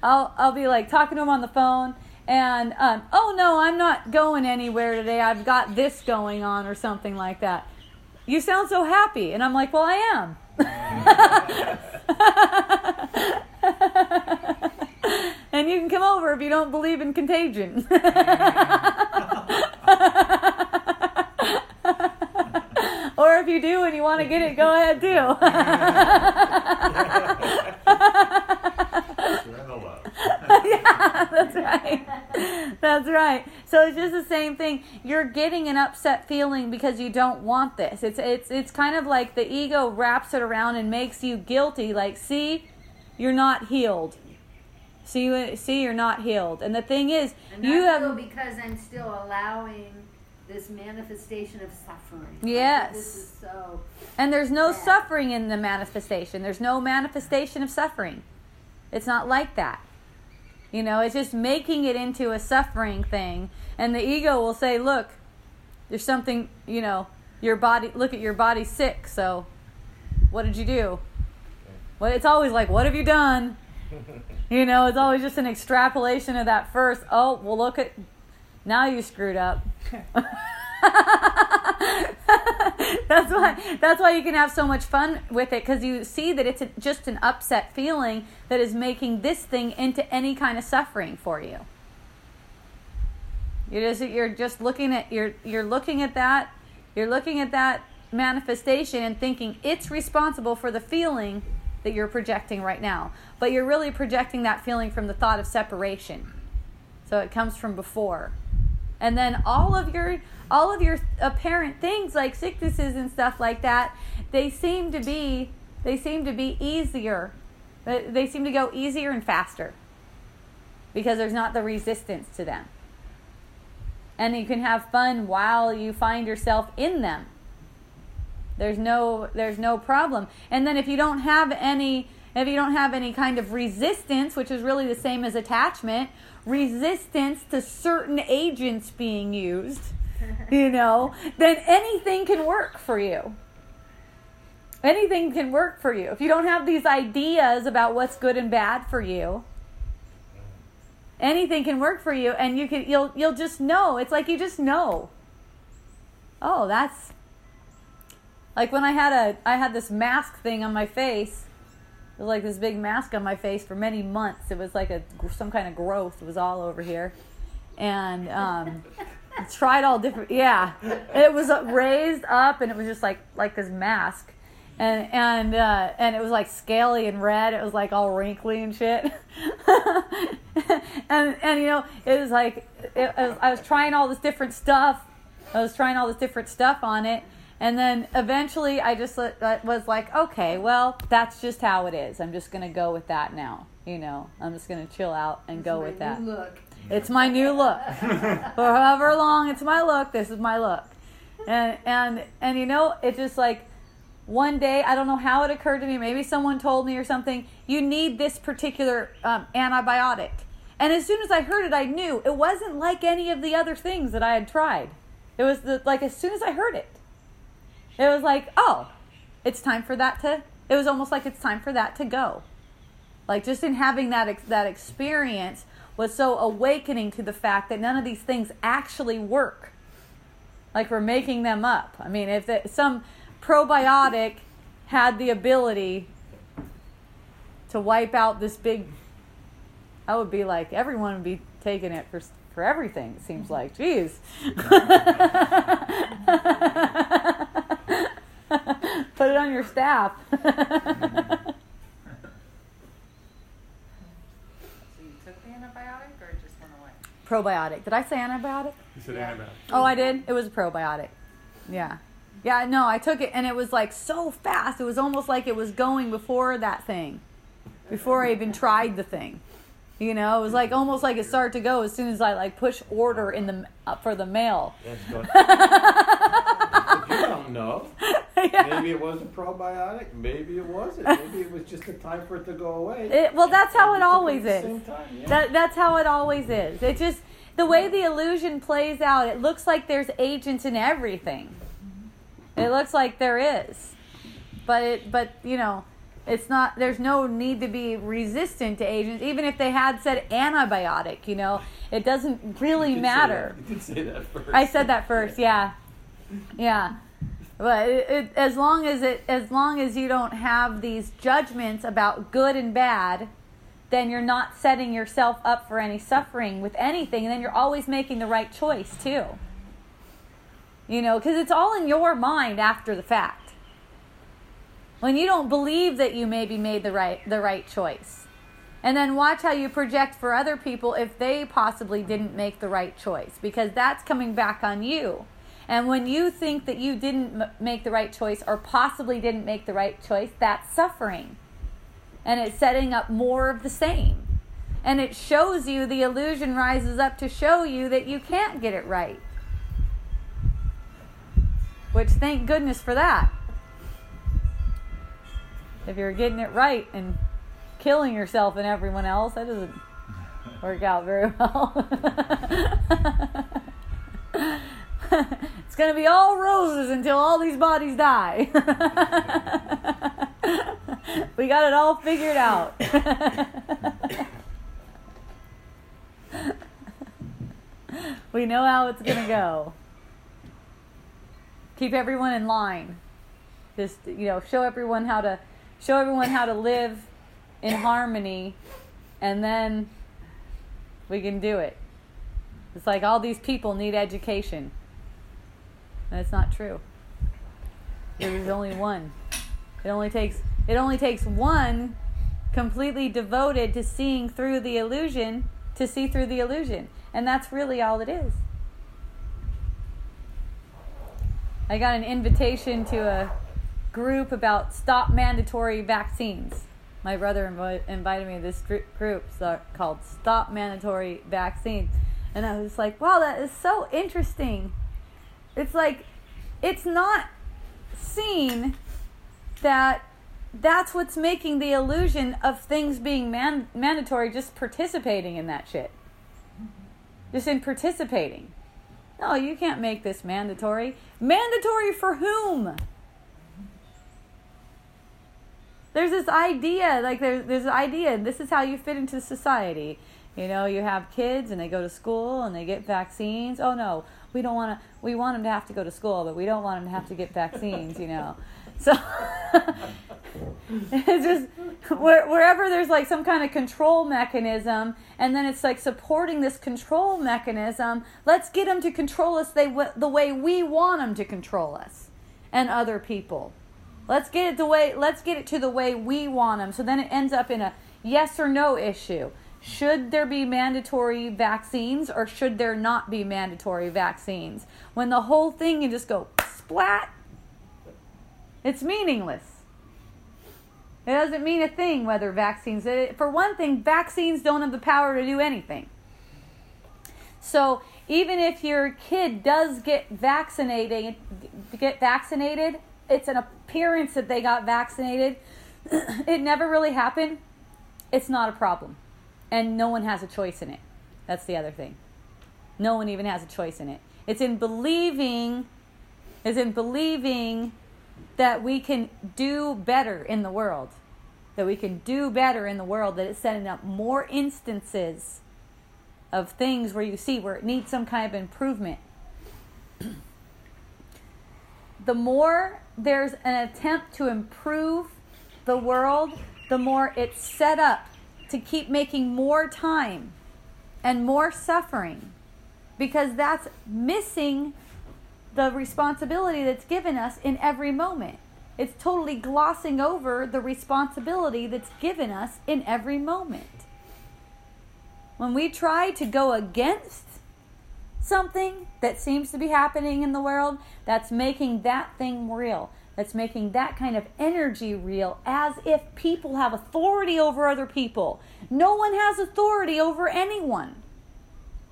I'll be like talking to them on the phone, and oh no, I'm not going anywhere today. I've got this going on or something like that. You sound so happy, and I'm like, well, I am. And you can come over if you don't believe in contagion. Or if you do and you want to get it, go ahead too. Yeah, that's right. That's right. So it's just the same thing. You're getting an upset feeling because you don't want this. It's kind of like the ego wraps it around and makes you guilty. Like, see, you're not healed. See, you're not healed. And the thing is, because I'm still allowing this manifestation of suffering. Yes. Like, this is so and there's no bad. Suffering in the manifestation. There's no manifestation of suffering. It's not like that. You know, it's just making it into a suffering thing. And the ego will say, look, there's something, you know, your body, look at your body sick. So what did you do? Well, it's always like, what have you done? You know, it's always just an extrapolation of that first. Oh, well, look at... Now you screwed up. That's why you can have so much fun with it, because you see that it's just an upset feeling that is making this thing into any kind of suffering for you. You're just looking at that manifestation and thinking it's responsible for the feeling that you're projecting right now, but you're really projecting that feeling from the thought of separation. So it comes from before. And then all of your apparent things like sicknesses and stuff like that, they seem to be easier. They seem to go easier and faster because there's not the resistance to them. And you can have fun while you find yourself in them. There's no problem. And then if you don't have any If you don't have any kind of resistance, which is really the same as attachment, resistance to certain agents being used, you know, then anything can work for you. Anything can work for you. If you don't have these ideas about what's good and bad for you, anything can work for you, and you can you'll just know. It's like you just know. Oh, that's like when I had this mask thing on my face. It was like this big mask on my face for many months. It was like some kind of growth. It was all over here, and tried all different. Yeah, it was raised up, and it was just like this mask, and it was like scaly and red. It was like all wrinkly and shit. and you know, it was like I was trying all this different stuff. I was trying all this different stuff on it, and then eventually I just was like, okay, well, that's just how it is. I'm just gonna go with that now. You know, I'm just gonna chill out and go with that. Look. It's my new look. For however long it's my look, this is my look. And you know, it's just like one day, I don't know how it occurred to me. Maybe someone told me or something. You need this particular antibiotic. And as soon as I heard it, I knew it wasn't like any of the other things that I had tried. It was like as soon as I heard it, it was like, oh, it's time for that to. It was almost like it's time for that to go. Like just in having that experience was so awakening to the fact that none of these things actually work. Like we're making them up. I mean, if some probiotic had the ability to wipe out this big, I would be like, everyone would be taking it for everything, it seems like. Jeez. Put it on your staff. So you took the antibiotic or it just went away? Probiotic. Did I say antibiotic? You said antibiotic. Oh, I did? It was a probiotic. Yeah. Yeah, no, I took it, and it was like so fast. It was almost like it was going before that thing, before I even tried the thing. You know, it was like almost like it started to go as soon as I like push order in the for the mail. That's good. You don't know. Yeah. Maybe it was a probiotic. Maybe it wasn't. Maybe it was just a time for it to go away. That's how it always is. Same time, yeah. That's how it always is. It just the way the illusion plays out. It looks like there's agents in everything. It looks like there is, but you know. It's not, there's no need to be resistant to agents, even if they had said antibiotic, you know, it doesn't really matter. You did say that first. I said that first, yeah. Yeah. But it, as long as you don't have these judgments about good and bad, then you're not setting yourself up for any suffering with anything, and then you're always making the right choice, too. You know, because it's all in your mind after the fact. When you don't believe that you maybe made the right choice. And then watch how you project for other people if they possibly didn't make the right choice, because that's coming back on you. And when you think that you didn't make the right choice or possibly didn't make the right choice, that's suffering. And it's setting up more of the same. And it shows you, the illusion rises up to show you that you can't get it right. Which, thank goodness for that. If you're getting it right and killing yourself and everyone else, that doesn't work out very well. It's going to be all roses until all these bodies die. We got it all figured out. We know how it's going to go. Keep everyone in line. Just, you know, show everyone how to live in harmony, and then we can do it. It's like all these people need education. That's not true. There's only one. It only takes one completely devoted to seeing through the illusion to see through the illusion. And that's really all it is. I got an invitation to a group about stop mandatory vaccines. My brother invited me to this group called Stop Mandatory Vaccines, and I was like, wow, that is so interesting. It's like, it's not seen that that's what's making the illusion of things being mandatory, just participating in that shit. Just in participating. No, you can't make this mandatory. Mandatory for whom? There's this idea, like there's an idea, this is how you fit into society. You know, you have kids and they go to school and they get vaccines. Oh no, we don't want to, we want them to have to go to school, but we don't want them to have to get vaccines, you know. So, it's just, wherever there's like some kind of control mechanism, and then it's like supporting this control mechanism, let's get them to control us the way we want them to control us and other people. Let's get it to the way we want them. So then it ends up in a yes or no issue. Should there be mandatory vaccines or should there not be mandatory vaccines? When the whole thing, you just go splat. It's meaningless. It doesn't mean a thing whether vaccines... For one thing, vaccines don't have the power to do anything. So even if your kid does get vaccinated, it's an appearance that they got vaccinated. It never really happened. It's not a problem. And no one has a choice in it. That's the other thing. No one even has a choice in it. It's in believing that we can do better in the world. That it's setting up more instances of things where you see where it needs some kind of improvement. The more there's an attempt to improve the world, the more it's set up to keep making more time and more suffering, because that's missing the responsibility that's given us in every moment. It's totally glossing over the responsibility that's given us in every moment. When we try to go against something that seems to be happening in the world, that's making that thing real. That's making that kind of energy real, as if people have authority over other people. No one has authority over anyone.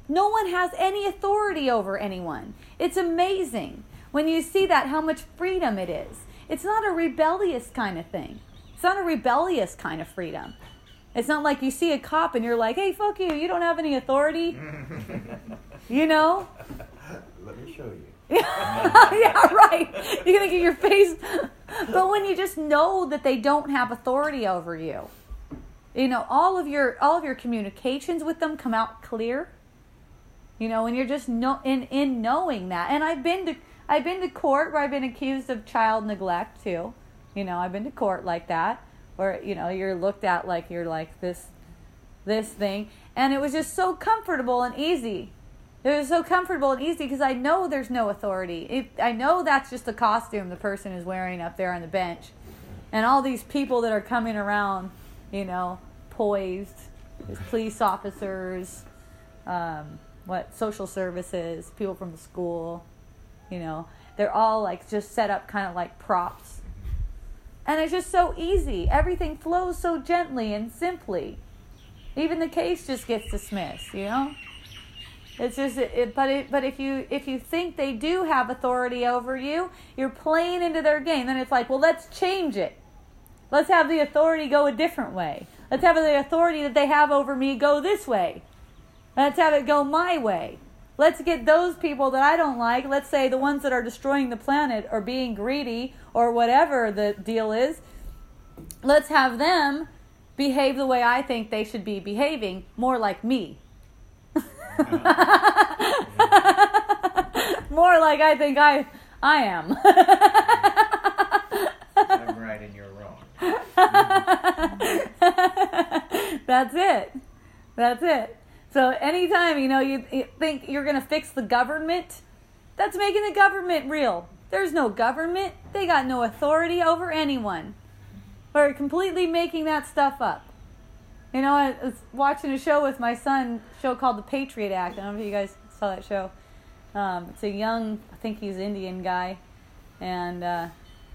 No one has any authority over anyone. It's amazing when you see that, how much freedom it is. It's not a rebellious kind of thing. It's not a rebellious kind of freedom. It's not like you see a cop and you're like, hey, fuck you, you don't have any authority. You know? Let me show you. Yeah, right. You're going to get your face. But when you just know that they don't have authority over you, you know, all of your communications with them come out clear. You know, and you're just in knowing that. And I've been to court where I've been accused of child neglect too. You know, I've been to court like that, where, you know, you're looked at like you're like this thing, and it was just so comfortable and easy. It was so comfortable and easy because I know there's no authority. I know that's just the costume the person is wearing up there on the bench, and all these people that are coming around, you know, poised, police officers, social services, people from the school, you know, they're all like just set up kind of like props. And it's just so easy. Everything flows so gently and simply. Even the case just gets dismissed, you know? It's just, but if you think they do have authority over you, you're playing into their game. Then it's like, well, let's change it. Let's have the authority go a different way. Let's have the authority that they have over me go this way. Let's have it go my way. Let's get those people that I don't like, let's say the ones that are destroying the planet or being greedy or whatever the deal is, let's have them behave the way I think they should be behaving, more like me. More like I think I am. I'm right and you're wrong. That's it. So anytime, you know, you think you're going to fix the government, that's making the government real. There's no government. They got no authority over anyone. We're completely making that stuff up. You know, I was watching a show with my son, a show called The Patriot Act. I don't know if you guys saw that show. It's a young, I think he's Indian guy, and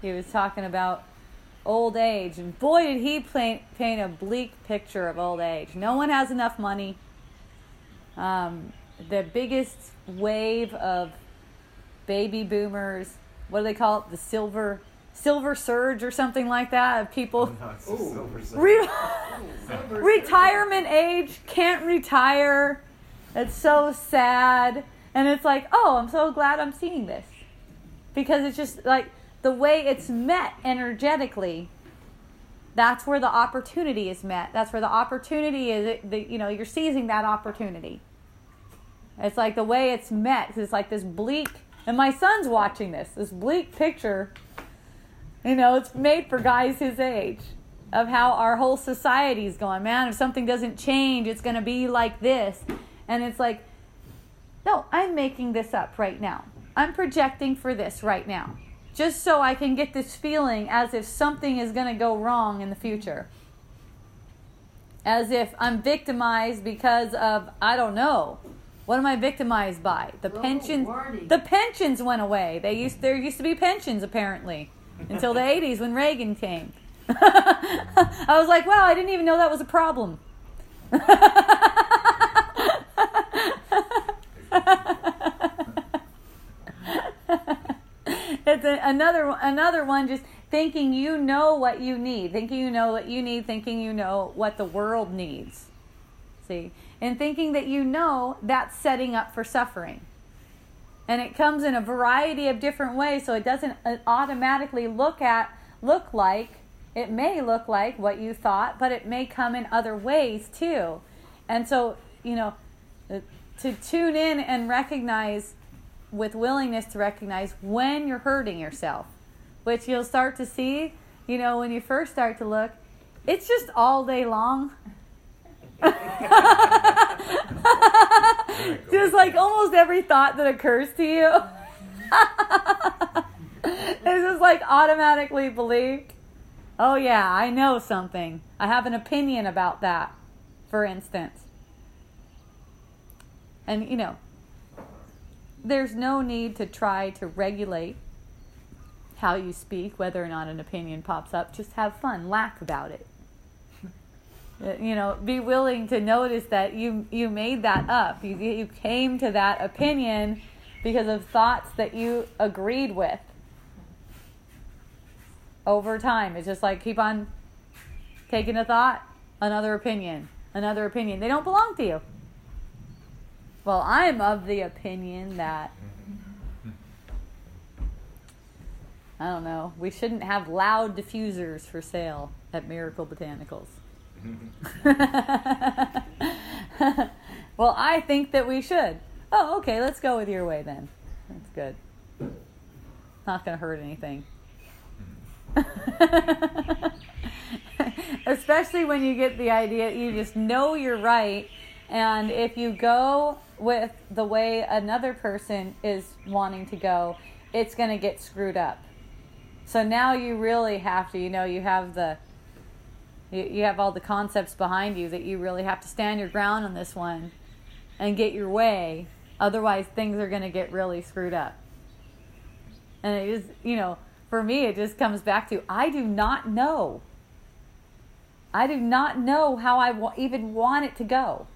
he was talking about old age. And boy, did he paint a bleak picture of old age. No one has enough money. The biggest wave of baby boomers, what do they call it? The silver Silver Surge or something like that of people. Oh, no, retirement age, can't retire. It's so sad. And it's like, oh, I'm so glad I'm seeing this. Because it's just like the way it's met energetically, that's where the opportunity is met. That's where the opportunity is, you know, you're seizing that opportunity. It's like the way it's met, because it's like this bleak, and my son's watching this bleak picture, you know, it's made for guys his age, of how our whole society's going, man, if something doesn't change, it's going to be like this. And it's like, no, I'm making this up right now. I'm projecting for this right now, just so I can get this feeling as if something is going to go wrong in the future. As if I'm victimized because of, I don't know. What am I victimized by? The pensions went away. There used to be pensions, apparently, until the 80s when Reagan came. I was like, wow, I didn't even know that was a problem. It's another one, just thinking you know what you need, thinking you know what the world needs. See? And thinking that you know, that's setting up for suffering. And it comes in a variety of different ways, so it doesn't automatically it may look like what you thought, but it may come in other ways too. And so, you know, to tune in and recognize, with willingness to recognize when you're hurting yourself, which you'll start to see, you know, when you first start to look, it's just all day long. Just like almost every thought that occurs to you is just like automatically believed. Oh yeah, I know something. I have an opinion about that, for instance. And you know, there's no need to try to regulate how you speak, whether or not an opinion pops up. Just have fun, laugh about it. You know, be willing to notice that you made that up. You came to that opinion because of thoughts that you agreed with over time. It's just like keep on taking a thought, another opinion. They don't belong to you. Well, I'm of the opinion that, I don't know, we shouldn't have loud diffusers for sale at Miracle Botanicals. Well, I think that we should. Oh, okay, let's go with your way then. That's good. Not going to hurt anything. Especially when you get the idea, you just know you're right, and if you go with the way another person is wanting to go, it's going to get screwed up. So now you really have to, you know, you have all the concepts behind you that you really have to stand your ground on this one and get your way. Otherwise, things are going to get really screwed up. And it is, you know, for me, it just comes back to, I do not know. I do not know how I even want it to go.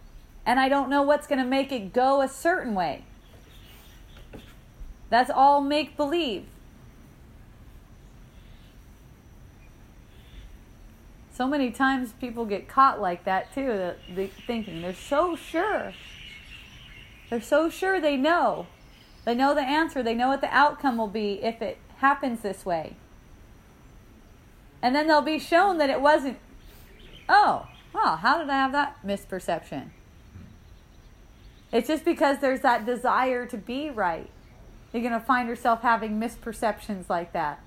And I don't know what's going to make it go a certain way. That's all make-believe. So many times people get caught like that too, thinking they're so sure. They're so sure they know. They know the answer. They know what the outcome will be if it happens this way. And then they'll be shown that it wasn't. Oh, wow, how did I have that misperception? It's just because there's that desire to be right. You're going to find yourself having misperceptions like that.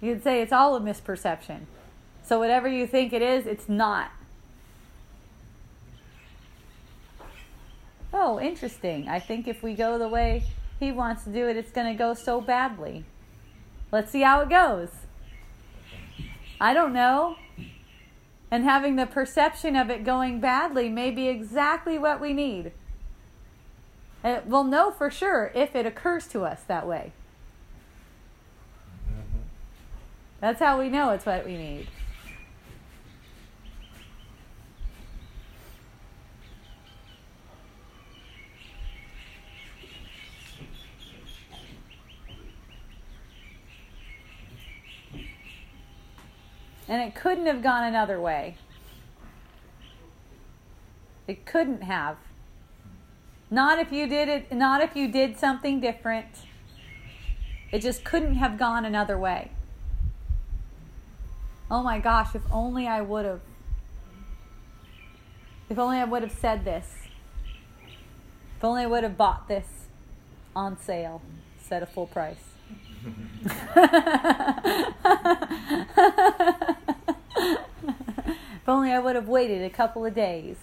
You could say it's all a misperception. So whatever you think it is, it's not. Oh, interesting. I think if we go the way he wants to do it, it's going to go so badly. Let's see how it goes. I don't know. And having the perception of it going badly may be exactly what we need. And we'll know for sure if it occurs to us that way. That's how we know it's what we need. And it couldn't have gone another way. It couldn't have. Not if you did it, not if you did something different. It just couldn't have gone another way. Oh my gosh, if only I would have. If only I would have said this. If only I would have bought this on sale instead of full price. If only I would have waited a couple of days.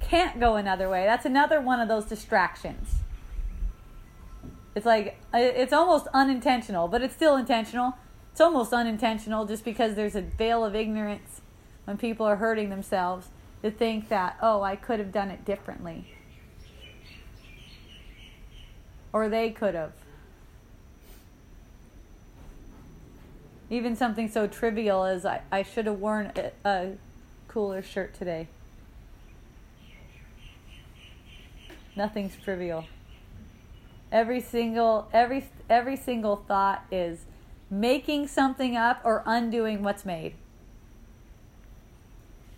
Can't go another way. That's another one of those distractions. It's like, it's almost unintentional, but it's still intentional. It's almost unintentional just because there's a veil of ignorance when people are hurting themselves to think that, oh, I could have done it differently. Or they could have. Even something so trivial as I should have worn a cooler shirt today. Nothing's trivial. Every single thought is making something up or undoing what's made.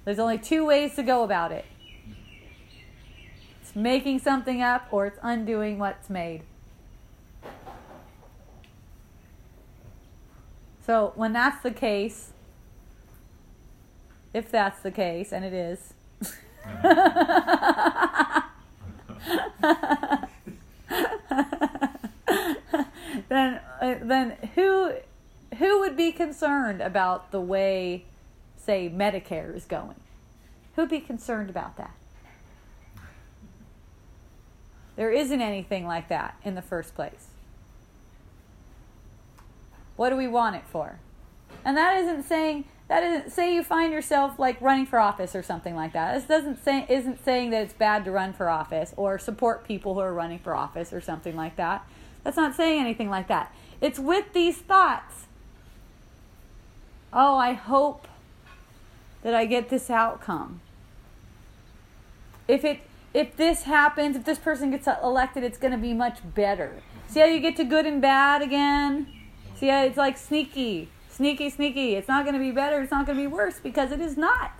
There's only two ways to go about it. It's making something up or it's undoing what's made. So when that's the case, if that's the case, and it is, then who would be concerned about the way, say, Medicare is going? Who'd be concerned about that? There isn't anything like that in the first place. What do we want it for? And that isn't say you find yourself like running for office or something like that. This isn't saying that it's bad to run for office or support people who are running for office or something like that. That's not saying anything like that. It's with these thoughts. Oh, I hope that I get this outcome. If this happens, if this person gets elected, it's going to be much better. See how you get to good and bad again? See how it's like sneaky. It's not going to be better. It's not going to be worse because it is not.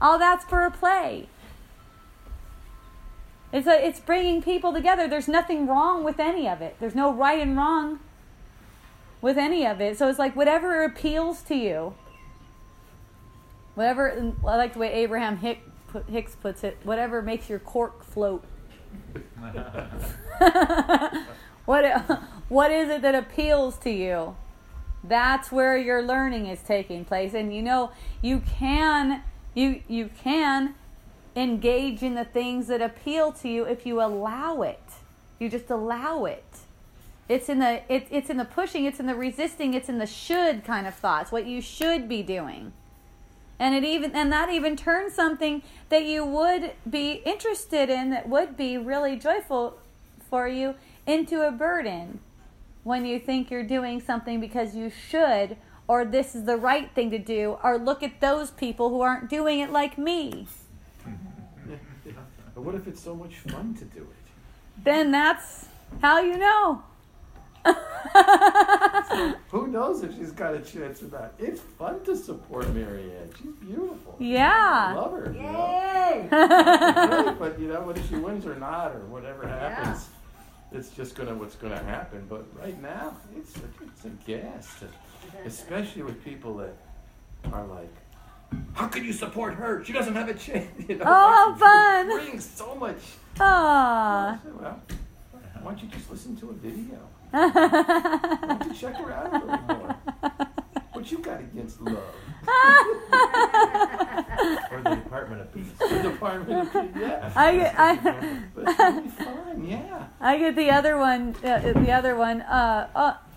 All that's for a play. It's bringing people together. There's nothing wrong with any of it. There's no right and wrong with any of it. So it's like whatever appeals to you. Whatever, I like the way Abraham Hicks puts it, whatever makes your cork float. What is it that appeals to you? That's where your learning is taking place. And you know, you can engage in the things that appeal to you if you allow it. You just allow it. It's in the pushing, it's in the resisting, it's in the should kind of thoughts, what you should be doing. And that even turns something that you would be interested in, that would be really joyful for you, into a burden when you think you're doing something because you should, or this is the right thing to do, or look at those people who aren't doing it like me. But what if it's so much fun to do it? Then that's how you know. So who knows if she's got a chance or not? It's fun to support Marianne. She's beautiful. Yeah. I love her. Yay! You know? But whether she wins or not or whatever happens, it's just what's gonna happen. But right now, it's a gas, especially with people that are like, how can you support her? She doesn't have a chance. Oh, how fun! It brings so much. Aww. Well, why don't you just listen to a video? Why don't you check her out a little more? What you got against love? Or the Department of Peace. The Department of Peace, yeah. But it's really fun, yeah. I get the other one.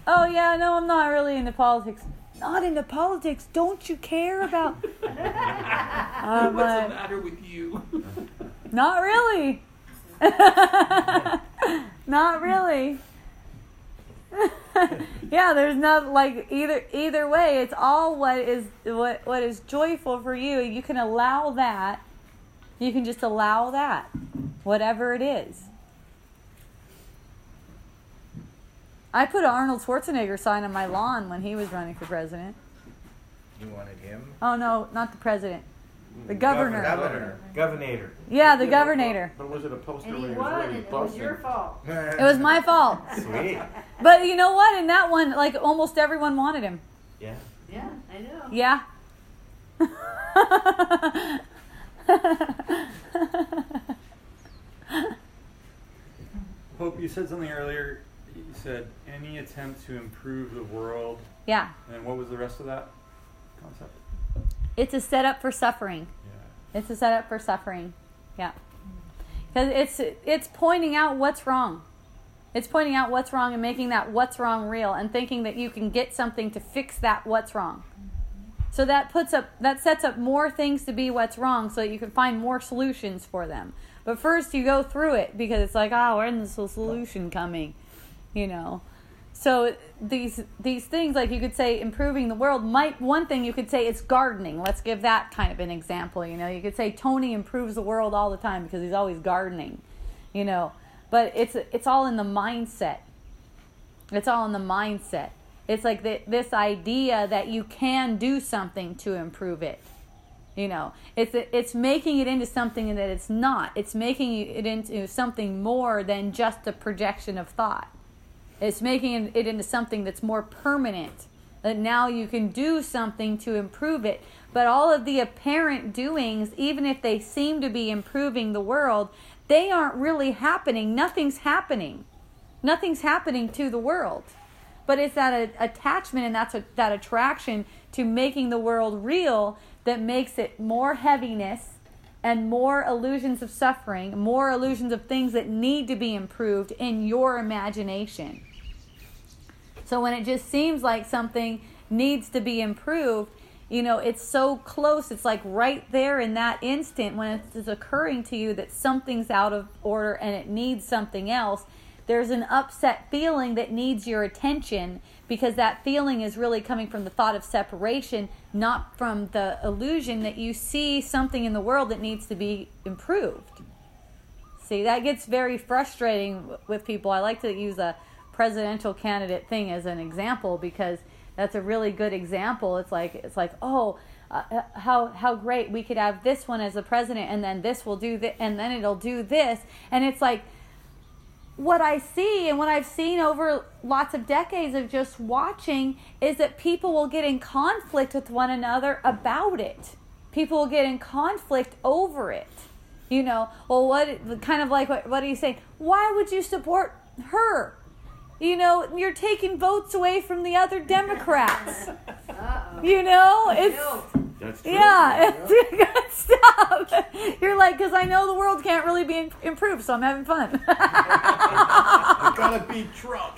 Oh, yeah, no, I'm not really into politics. Not into politics. Don't you care about... What's the matter with you? Not really. Not really. Yeah, there's not like either way. It's all what is joyful for you. You can allow that. You can just allow that, whatever it is. I put an Arnold Schwarzenegger sign on my lawn when he was running for president. You wanted him? Oh, no, not the president. The governor. Governor. Yeah, the governor. But was it a poster? And he won, and it was your fault. It was my fault. Sweet. But you know what? In that one, like, almost everyone wanted him. Yeah. Yeah, I know. Yeah. Hope, you said something earlier. You said any attempt to improve the world. Yeah. And what was the rest of that concept? It's a setup for suffering. Yeah. It's a setup for suffering. Yeah. Because it's pointing out what's wrong. It's pointing out what's wrong and making that what's wrong real and thinking that you can get something to fix that what's wrong. So that sets up more things to be what's wrong so that you can find more solutions for them. But first you go through it because it's like, when's the solution coming? You know. So these things, like you could say improving the world, one thing you could say it's gardening. Let's give that kind of an example, you know. You could say Tony improves the world all the time because he's always gardening, you know. But it's all in the mindset. It's all in the mindset. It's like this idea that you can do something to improve it, you know. It's making it into something that it's not. It's making it into something more than just a projection of thought. It's making it into something that's more permanent, that now you can do something to improve it. But all of the apparent doings, even if they seem to be improving the world, they aren't really happening. Nothing's happening. Nothing's happening to the world. But it's that attachment and that attraction to making the world real that makes it more heaviness and more illusions of suffering, more illusions of things that need to be improved in your imagination. So when it just seems like something needs to be improved, you know, it's so close, it's like right there in that instant when it's occurring to you that something's out of order and it needs something else. There's an upset feeling that needs your attention because that feeling is really coming from the thought of separation, not from the illusion that you see something in the world that needs to be improved. See, that gets very frustrating with people. I like to use a presidential candidate thing as an example because that's a really good example. It's like how great we could have this one as the president, and then this will do this, and then it'll do this, and it's like, what I see and what I've seen over lots of decades of just watching is that people will get in conflict with one another about it. People will get in conflict over it. You know, well, what kind of like, what are you saying? Why would you support her? You know, you're taking votes away from the other Democrats. Uh-oh. You know, it's... That's true. Yeah, it's good stuff. You're like, because I know the world can't really be improved, so I'm having fun. I gotta beat Trump.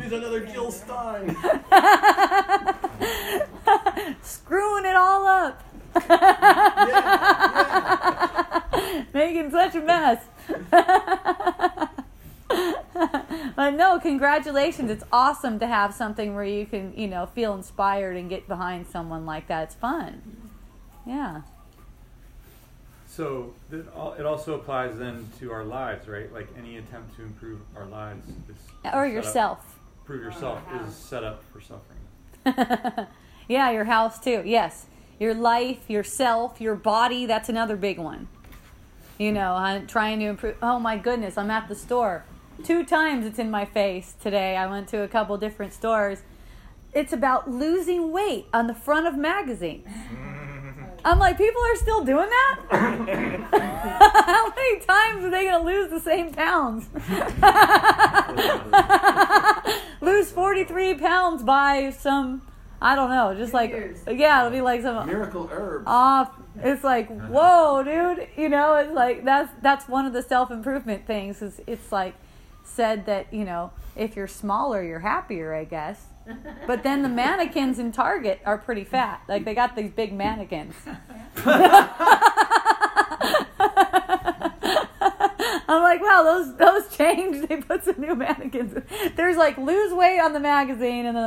She's another Jill Stein. Screwing it all up. Yeah. Making such a mess. But no, congratulations. It's awesome to have something where you can, you know, feel inspired and get behind someone like that. It's fun. Yeah. So it also applies then to our lives, right? Like any attempt to improve our lives. Or yourself. Improve yourself is set up for suffering. Yeah, your house too. Yes. Your life, yourself, your body. That's another big one. You know, I'm trying to improve. Oh my goodness, I'm at the store. 2 times it's in my face today. I went to a couple different stores. It's about losing weight on the front of magazines. I'm like, people are still doing that? How many times are they going to lose the same pounds? Lose 43 pounds by some, I don't know, just like, yeah, it'll be like some miracle herb. It's like, whoa, dude. You know, it's like, that's one of the self-improvement things is it's like, said that, you know, if you're smaller, you're happier, I guess. But then the mannequins in Target are pretty fat. Like, they got these big mannequins. I'm like, wow, those changed. They put some new mannequins in. There's like, lose weight on the magazine, and then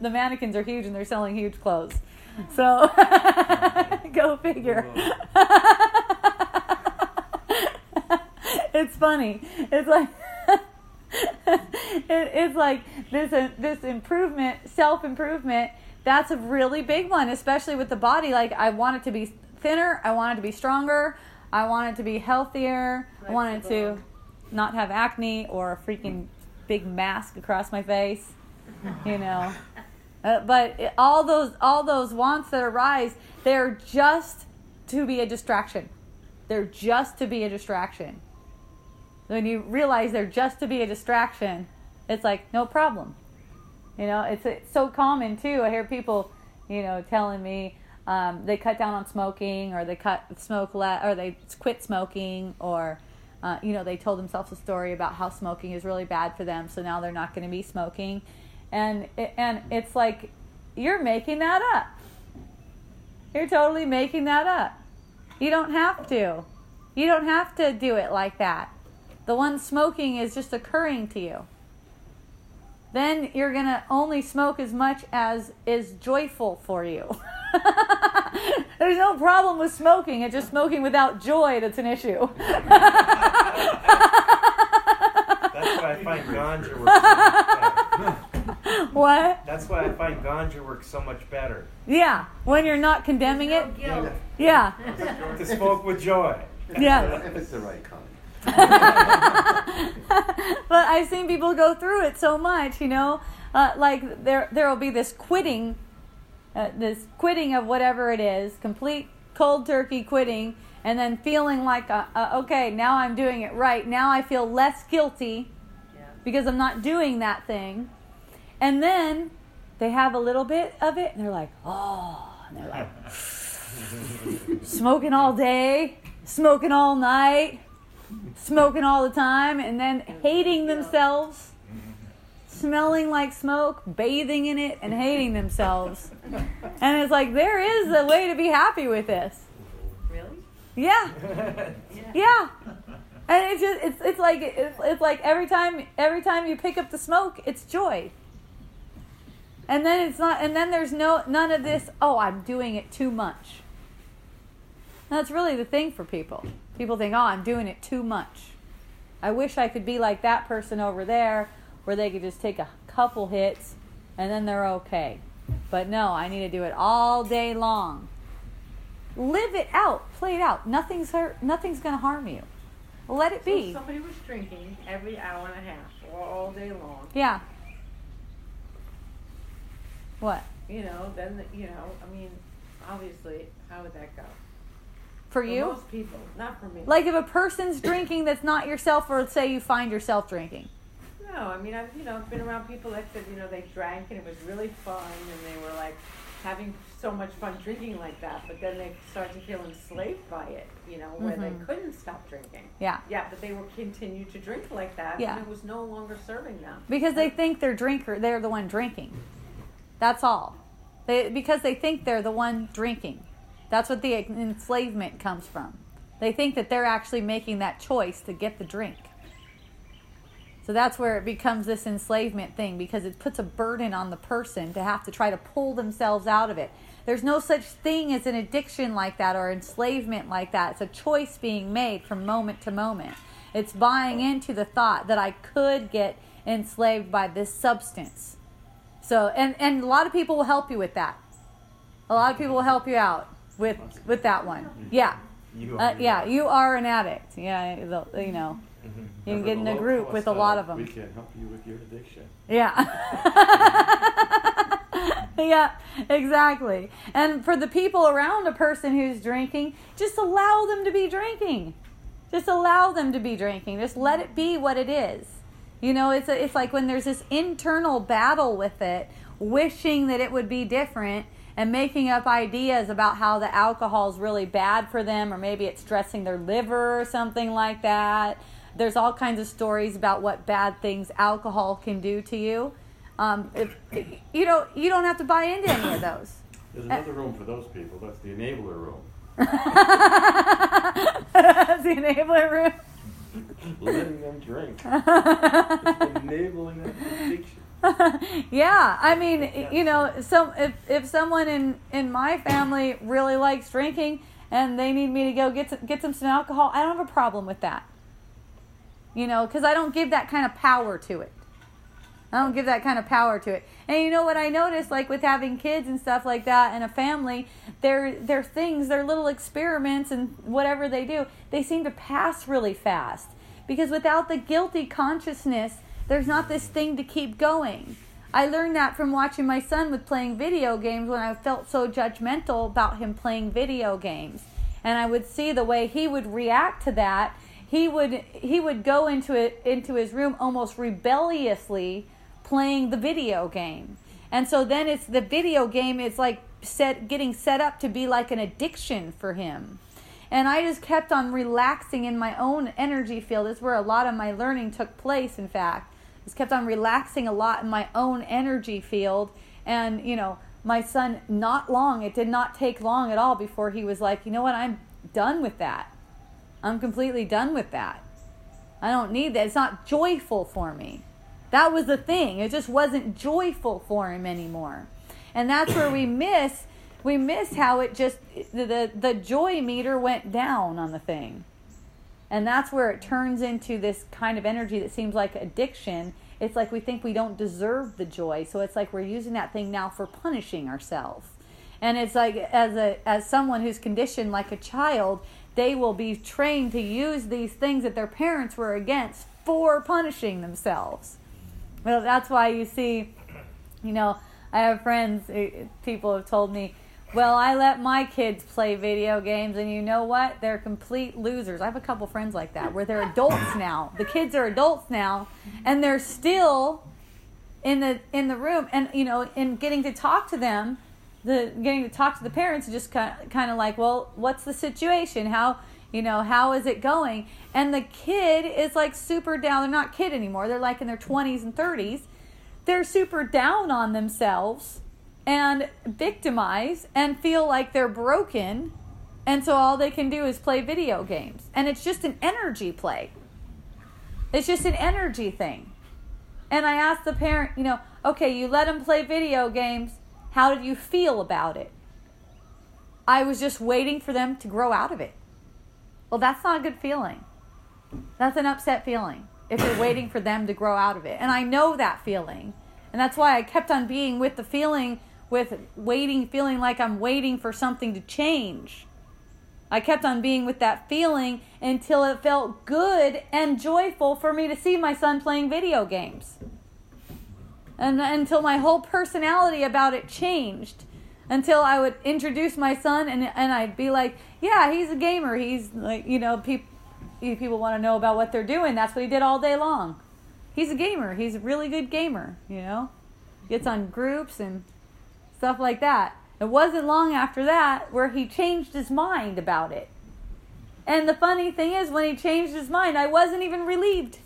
the mannequins are huge, and they're selling huge clothes. So, go figure. It's funny. It's like... It's like this improvement, self-improvement, that's a really big one, especially with the body. Like, I want it to be thinner, I want it to be stronger, I want it to be healthier, I want it to not have acne or a freaking big mask across my face, you know. But all those wants that arise, they're just to be a distraction. They're just to be a distraction. When you realize they're just to be a distraction, it's like, no problem. You know, it's so common, too. I hear people, you know, telling me they cut down on smoking, or they they quit smoking, or, you know, they told themselves a story about how smoking is really bad for them, so now they're not going to be smoking. And it's like, you're making that up. You're totally making that up. You don't have to. You don't have to do it like that. The one smoking is just occurring to you. Then you're going to only smoke as much as is joyful for you. There's no problem with smoking. It's just smoking without joy that's an issue. That's why I find ganja works. What? That's why I find ganja works so much better. Yeah, when you're not condemning it. Guilt. Yeah. To smoke with joy. Yeah. If it's the right kind. But I've seen people go through it so much, you know, like there'll be this quitting, of whatever it is, complete cold turkey quitting, and then feeling like, okay, now I'm doing it right. Now I feel less guilty because I'm not doing that thing. And then they have a little bit of it, and they're like, oh, and they're like, smoking all day, smoking all night, smoking all the time, and then hating themselves, smelling like smoke, bathing in it, and hating themselves. And it's like, there is a way to be happy with this. Really? Yeah. Yeah. And it's just, it's like every time you pick up the smoke, it's joy. And then it's not. And then there's none of this, oh, I'm doing it too much. That's really the thing for people. People think, oh, I'm doing it too much. I wish I could be like that person over there, where they could just take a couple hits and then they're okay. But no, I need to do it all day long. Live it out. Play it out. Nothing's going to harm you. Let it be. So somebody was drinking every hour and a half or all day long. Yeah. What? You know, then, you know, I mean, obviously, how would that go? For you? For most people, not for me. Like if a person's drinking that's not yourself, or say you find yourself drinking. No, I mean, I've, you know, been around people that said, you know, they drank and it was really fun and they were like having so much fun drinking like that, but then they started to feel enslaved by it, you know, where they couldn't stop drinking. Yeah. Yeah, but they would continue to drink like that and it was no longer serving them. Because they think they're the one drinking. That's all. Because they think they're the one drinking. That's what the enslavement comes from. They think that they're actually making that choice to get the drink. So that's where it becomes this enslavement thing, because it puts a burden on the person to have to try to pull themselves out of it. There's no such thing as an addiction like that or enslavement like that. It's a choice being made from moment to moment. It's buying into the thought that I could get enslaved by this substance. So, and a lot of people will help you with that. A lot of people will help you out with that one. Yeah. Yeah, you are an addict. Yeah, you know. You can get in a group with a lot of them. We can help you with your addiction. Yeah. Yeah, exactly. And for the people around a person who's drinking, just allow them to be drinking. Just allow them to be drinking. Just let it be what it is. You know, it's like when there's this internal battle with it, wishing that it would be different and making up ideas about how the alcohol is really bad for them, or maybe it's stressing their liver or something like that. There's all kinds of stories about what bad things alcohol can do to you. You don't have to buy into any of those. There's another room for those people. That's the enabler room. That's the enabler room. Letting them drink. Enabling them addiction. Yeah, I mean, you know, if someone in my family really likes drinking and they need me to go get some alcohol, I don't have a problem with that. You know, because I don't give that kind of power to it. I don't give that kind of power to it. And you know what I noticed, like with having kids and stuff like that and a family, their things, their little experiments and whatever they do, they seem to pass really fast. Because without the guilty consciousness, there's not this thing to keep going. I learned that from watching my son with playing video games when I felt so judgmental about him playing video games. And I would see the way he would react to that. He would go into his room almost rebelliously playing the video game. And so then it's the video game is like getting set up to be like an addiction for him. And I just kept on relaxing in my own energy field. That's where a lot of my learning took place, in fact. I just kept on relaxing a lot in my own energy field. And, you know, my son, it did not take long at all before he was like, you know what, I'm done with that. I'm completely done with that. I don't need that. It's not joyful for me. That was the thing. It just wasn't joyful for him anymore. And that's where we miss how it just, the joy meter went down on the thing. And that's where it turns into this kind of energy that seems like addiction. It's like we think we don't deserve the joy. So it's like we're using that thing now for punishing ourselves. And it's like as someone who's conditioned like a child, they will be trained to use these things that their parents were against for punishing themselves. Well, that's why you see, you know, I have friends, people have told me, well, I let my kids play video games, and you know what? They're complete losers. I have a couple friends like that, where they're adults now. The kids are adults now, and they're still in the room. And, you know, in getting to talk to them, getting to talk to the parents, just kind of like, well, what's the situation? How is it going? And the kid is like super down. They're not kid anymore. They're like in their 20s and 30s. They're super down on themselves and victimized and feel like they're broken. And so all they can do is play video games. And it's just an energy play. It's just an energy thing. And I asked the parent, you know, okay, you let them play video games. How did you feel about it? I was just waiting for them to grow out of it. Well, that's not a good feeling. That's an upset feeling if you're waiting for them to grow out of it. And I know that feeling. And that's why I kept on being with the feeling, with waiting, feeling like I'm waiting for something to change. I kept on being with that feeling until it felt good and joyful for me to see my son playing video games. And until my whole personality about it changed, until I would introduce my son and I'd be like, yeah, he's a gamer. He's like, you know, people want to know about what they're doing. That's what he did all day long. He's a gamer. He's a really good gamer, you know. Gets on groups and stuff like that. It wasn't long after that where he changed his mind about it. And the funny thing is, when he changed his mind, I wasn't even relieved.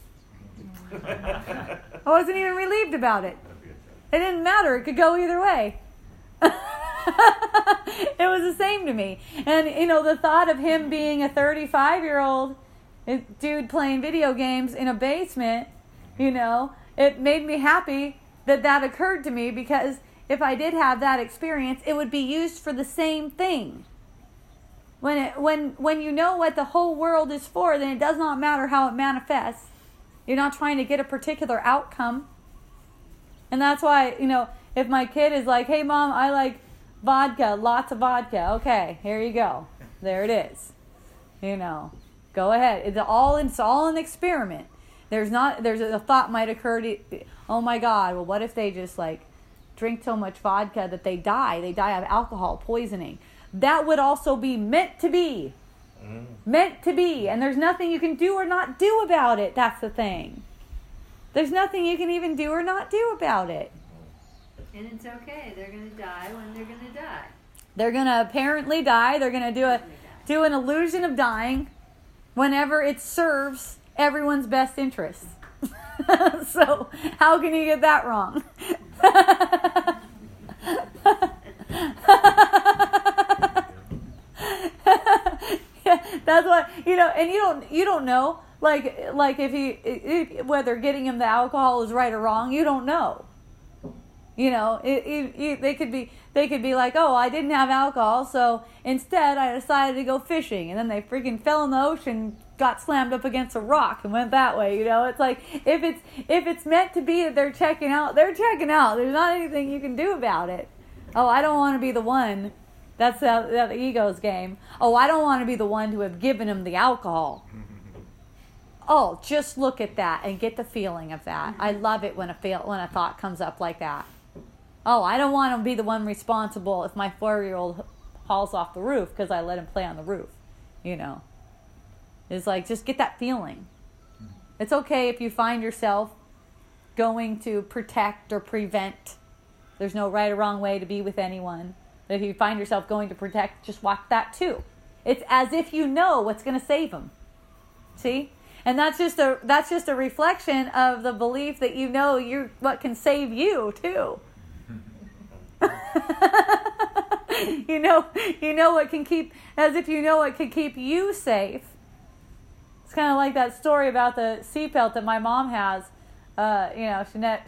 I wasn't even relieved about it. It didn't matter. It could go either way. It was the same to me. And, you know, the thought of him being a 35-year-old dude playing video games in a basement, you know, it made me happy that occurred to me, because if I did have that experience, it would be used for the same thing. When you know what the whole world is for, then it does not matter how it manifests. You're not trying to get a particular outcome. And that's why, you know, if my kid is like, hey, Mom, I like vodka, lots of vodka. Okay, here you go. There it is. You know, go ahead. It's all an experiment. There's a thought might occur to, oh my God, well, what if they just like drink so much vodka that they die? They die of alcohol poisoning. That would also be meant to be. Meant to be, and there's nothing you can do or not do about it. That's the thing. There's nothing you can even do or not do about it. And it's okay. They're going to die when they're going to die. They're going to apparently die. They're going to do an illusion of dying whenever it serves everyone's best interest. So how can you get that wrong? That's what, you know, and you don't know, like if he, whether getting him the alcohol is right or wrong, you don't know. You know, they could be, They could be like, oh, I didn't have alcohol, so instead I decided to go fishing. And then they freaking fell in the ocean, got slammed up against a rock and went that way, you know? It's like, if it's meant to be that they're checking out, they're checking out. There's not anything you can do about it. Oh, I don't want to be the one. That's the ego's game. Oh, I don't want to be the one to have given him the alcohol. Oh, just look at that and get the feeling of that. I love it when a thought comes up like that. Oh, I don't want to be the one responsible if my 4-year-old hauls off the roof because I let him play on the roof, you know. It's like, just get that feeling. It's okay if you find yourself going to protect or prevent. There's no right or wrong way to be with anyone. But if you find yourself going to protect, just watch that too. It's as if you know what's going to save them. See? And that's just a reflection of the belief that you know you're what can save you too. you know what can keep, as if you know what can keep you safe. It's kind of like that story about the seatbelt that my mom has.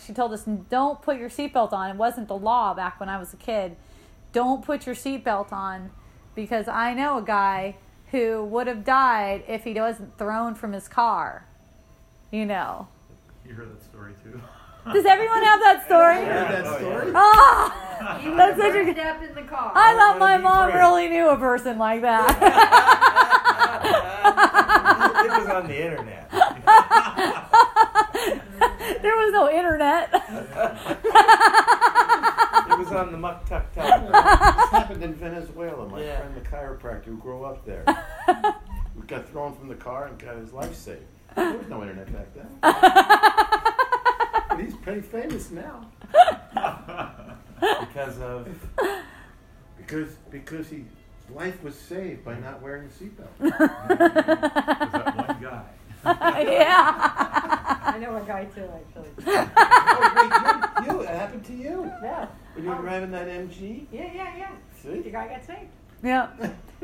She told us, don't put your seatbelt on. It wasn't the law back when I was a kid. Don't put your seatbelt on, because I know a guy who would have died if he wasn't thrown from his car, you know. You heard that story too. Does everyone have that story? Yeah, heard that story. Oh, yeah. That's such a step in the car. I thought my mom really knew a person like that. It was on the internet. There was no internet. It was on the Muktuk Telegram. This happened in Venezuela. My friend, the chiropractor who grew up there, got thrown from the car and got his life saved. There was no internet back then. And he's pretty famous now because his life was saved by not wearing a seatbelt. That one guy. Yeah. I know a guy too, actually. Oh, wait, it happened to you? Yeah. When you were driving that MG? Yeah. See? The guy got saved. Yeah.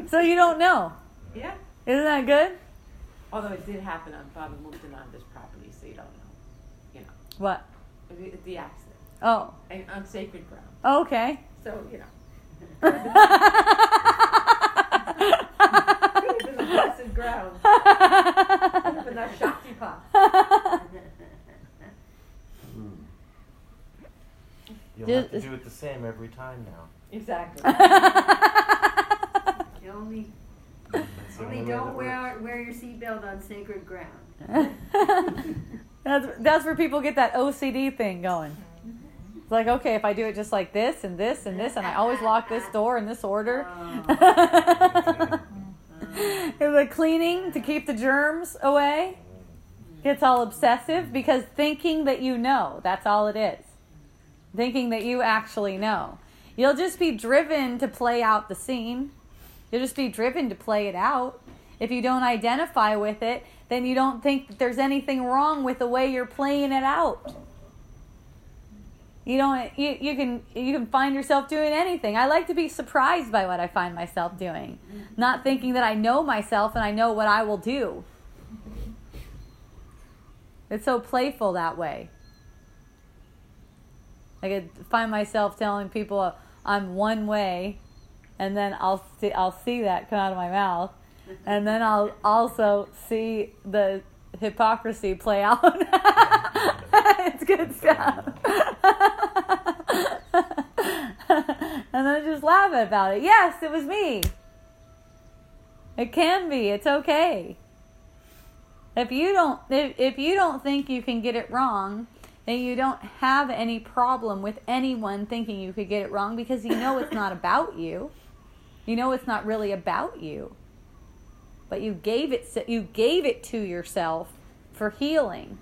So you don't know? Yeah. Isn't that good? Although it did happen on Father Moulton on this property, so you don't know. You know. What? The accident. Oh. And on sacred ground. Oh, okay. So, you know. Blessed ground. But not Shakti Pop. You'll have to do it the same every time now. Exactly. You only don't wear your seatbelt on sacred ground. That's where people get that OCD thing going. It's like, okay, if I do it just like this and this and this, and I always lock this door in this order. Oh. The cleaning to keep the germs away gets all obsessive because thinking that you know, that's all it is. Thinking that you actually know. You'll just be driven to play out the scene. You'll just be driven to play it out. If you don't identify with it, then you don't think that there's anything wrong with the way you're playing it out. You don't. You can find yourself doing anything. I like to be surprised by what I find myself doing, not thinking that I know myself and I know what I will do. It's so playful that way. I could find myself telling people I'm one way, and then I'll see that come out of my mouth, and then I'll also see the hypocrisy play out. It's good stuff. And then just laugh about it. Yes, it was me. It can be. It's okay. If you don't think you can get it wrong, then you don't have any problem with anyone thinking you could get it wrong, because you know it's not about you. You know it's not really about you. But you gave it to yourself for healing.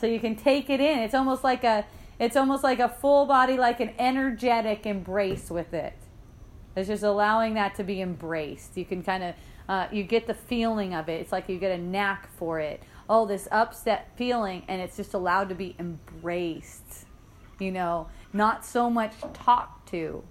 So you can take it in. It's almost like a full body, like an energetic embrace with it. It's just allowing that to be embraced. You can kind of, you get the feeling of it. It's like you get a knack for it. Oh, this upset feeling, and it's just allowed to be embraced. You know, not so much talked to.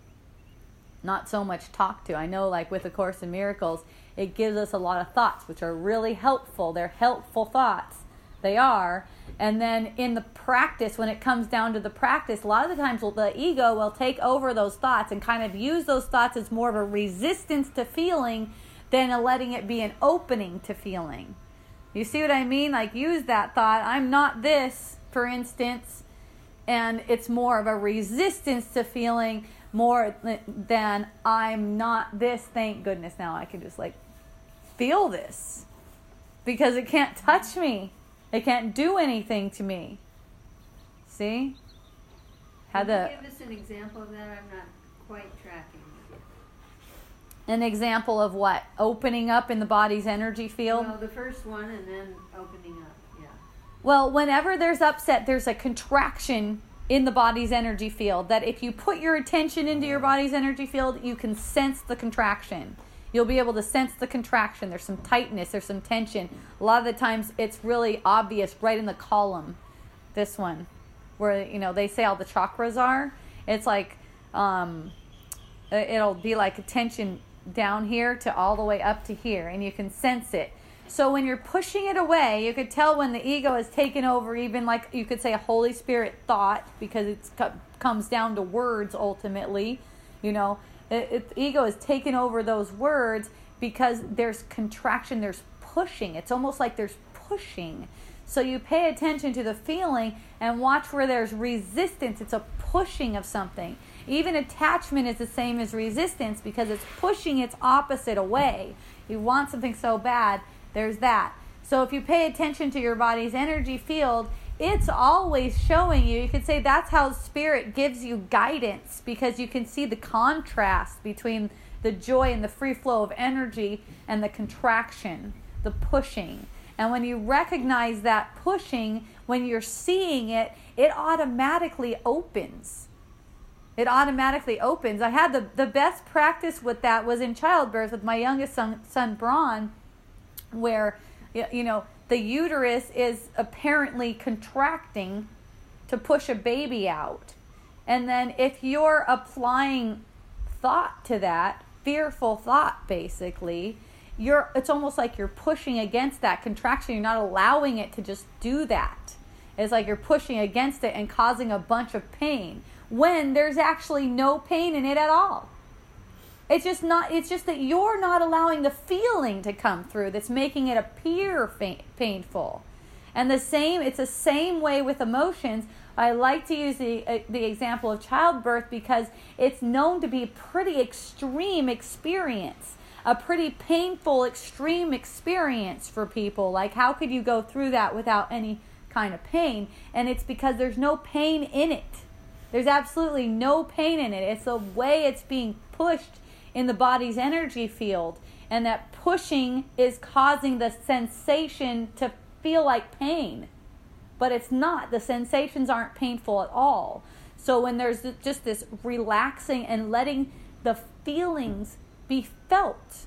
Not so much talked to. I know, like with A Course in Miracles, it gives us a lot of thoughts, which are really helpful. They're helpful thoughts. they are. And then in the practice, when it comes down to the practice, a lot of the times the ego will take over those thoughts and kind of use those thoughts as more of a resistance to feeling than a letting it be an opening to feeling. You see what I mean? Like, use that thought, I'm not this, for instance, and it's more of a resistance to feeling more than I'm not this. Thank goodness now I can just like feel this because it can't touch me. They can't do anything to me. See? Can you give us an example of that? I'm not quite tracking. An example of what? Opening up in the body's energy field? Well, the first one and then opening up, yeah. Well, whenever there's upset, there's a contraction in the body's energy field that if you put your attention into your body's energy field, you can sense the contraction. You'll be able to sense the contraction. There's some tightness. There's some tension. A lot of the times it's really obvious right in the column, this one, where, you know, they say all the chakras are. It's like, it'll be like a tension down here to all the way up to here, and you can sense it. So when you're pushing it away, you could tell when the ego has taken over, even like you could say a Holy Spirit thought, because it comes down to words ultimately, you know. The ego has taken over those words because there's contraction, there's pushing. It's almost like there's pushing. So you pay attention to the feeling and watch where there's resistance. It's a pushing of something. Even attachment is the same as resistance because it's pushing its opposite away. You want something so bad, there's that. So if you pay attention to your body's energy field, it's always showing you. You could say that's how spirit gives you guidance, because you can see the contrast between the joy and the free flow of energy and the contraction, the pushing. And when you recognize that pushing, when you're seeing it, it automatically opens. It automatically opens. I had the best practice with that was in childbirth with my youngest son Braun, where, you know, the uterus is apparently contracting to push a baby out. And then if you're applying thought to that, fearful thought basically, it's almost like you're pushing against that contraction. You're not allowing it to just do that. It's like you're pushing against it and causing a bunch of pain when there's actually no pain in it at all. It's just that you're not allowing the feeling to come through that's making it appear painful. And it's the same way with emotions. I like to use the example of childbirth because it's known to be a pretty extreme experience, a pretty painful, extreme experience for people. Like, how could you go through that without any kind of pain? And it's because there's no pain in it. There's absolutely no pain in it. It's the way it's being pushed in the body's energy field, and that pushing is causing the sensation to feel like pain, but it's not. The sensations aren't painful at all. So when there's just this relaxing and letting the feelings be felt,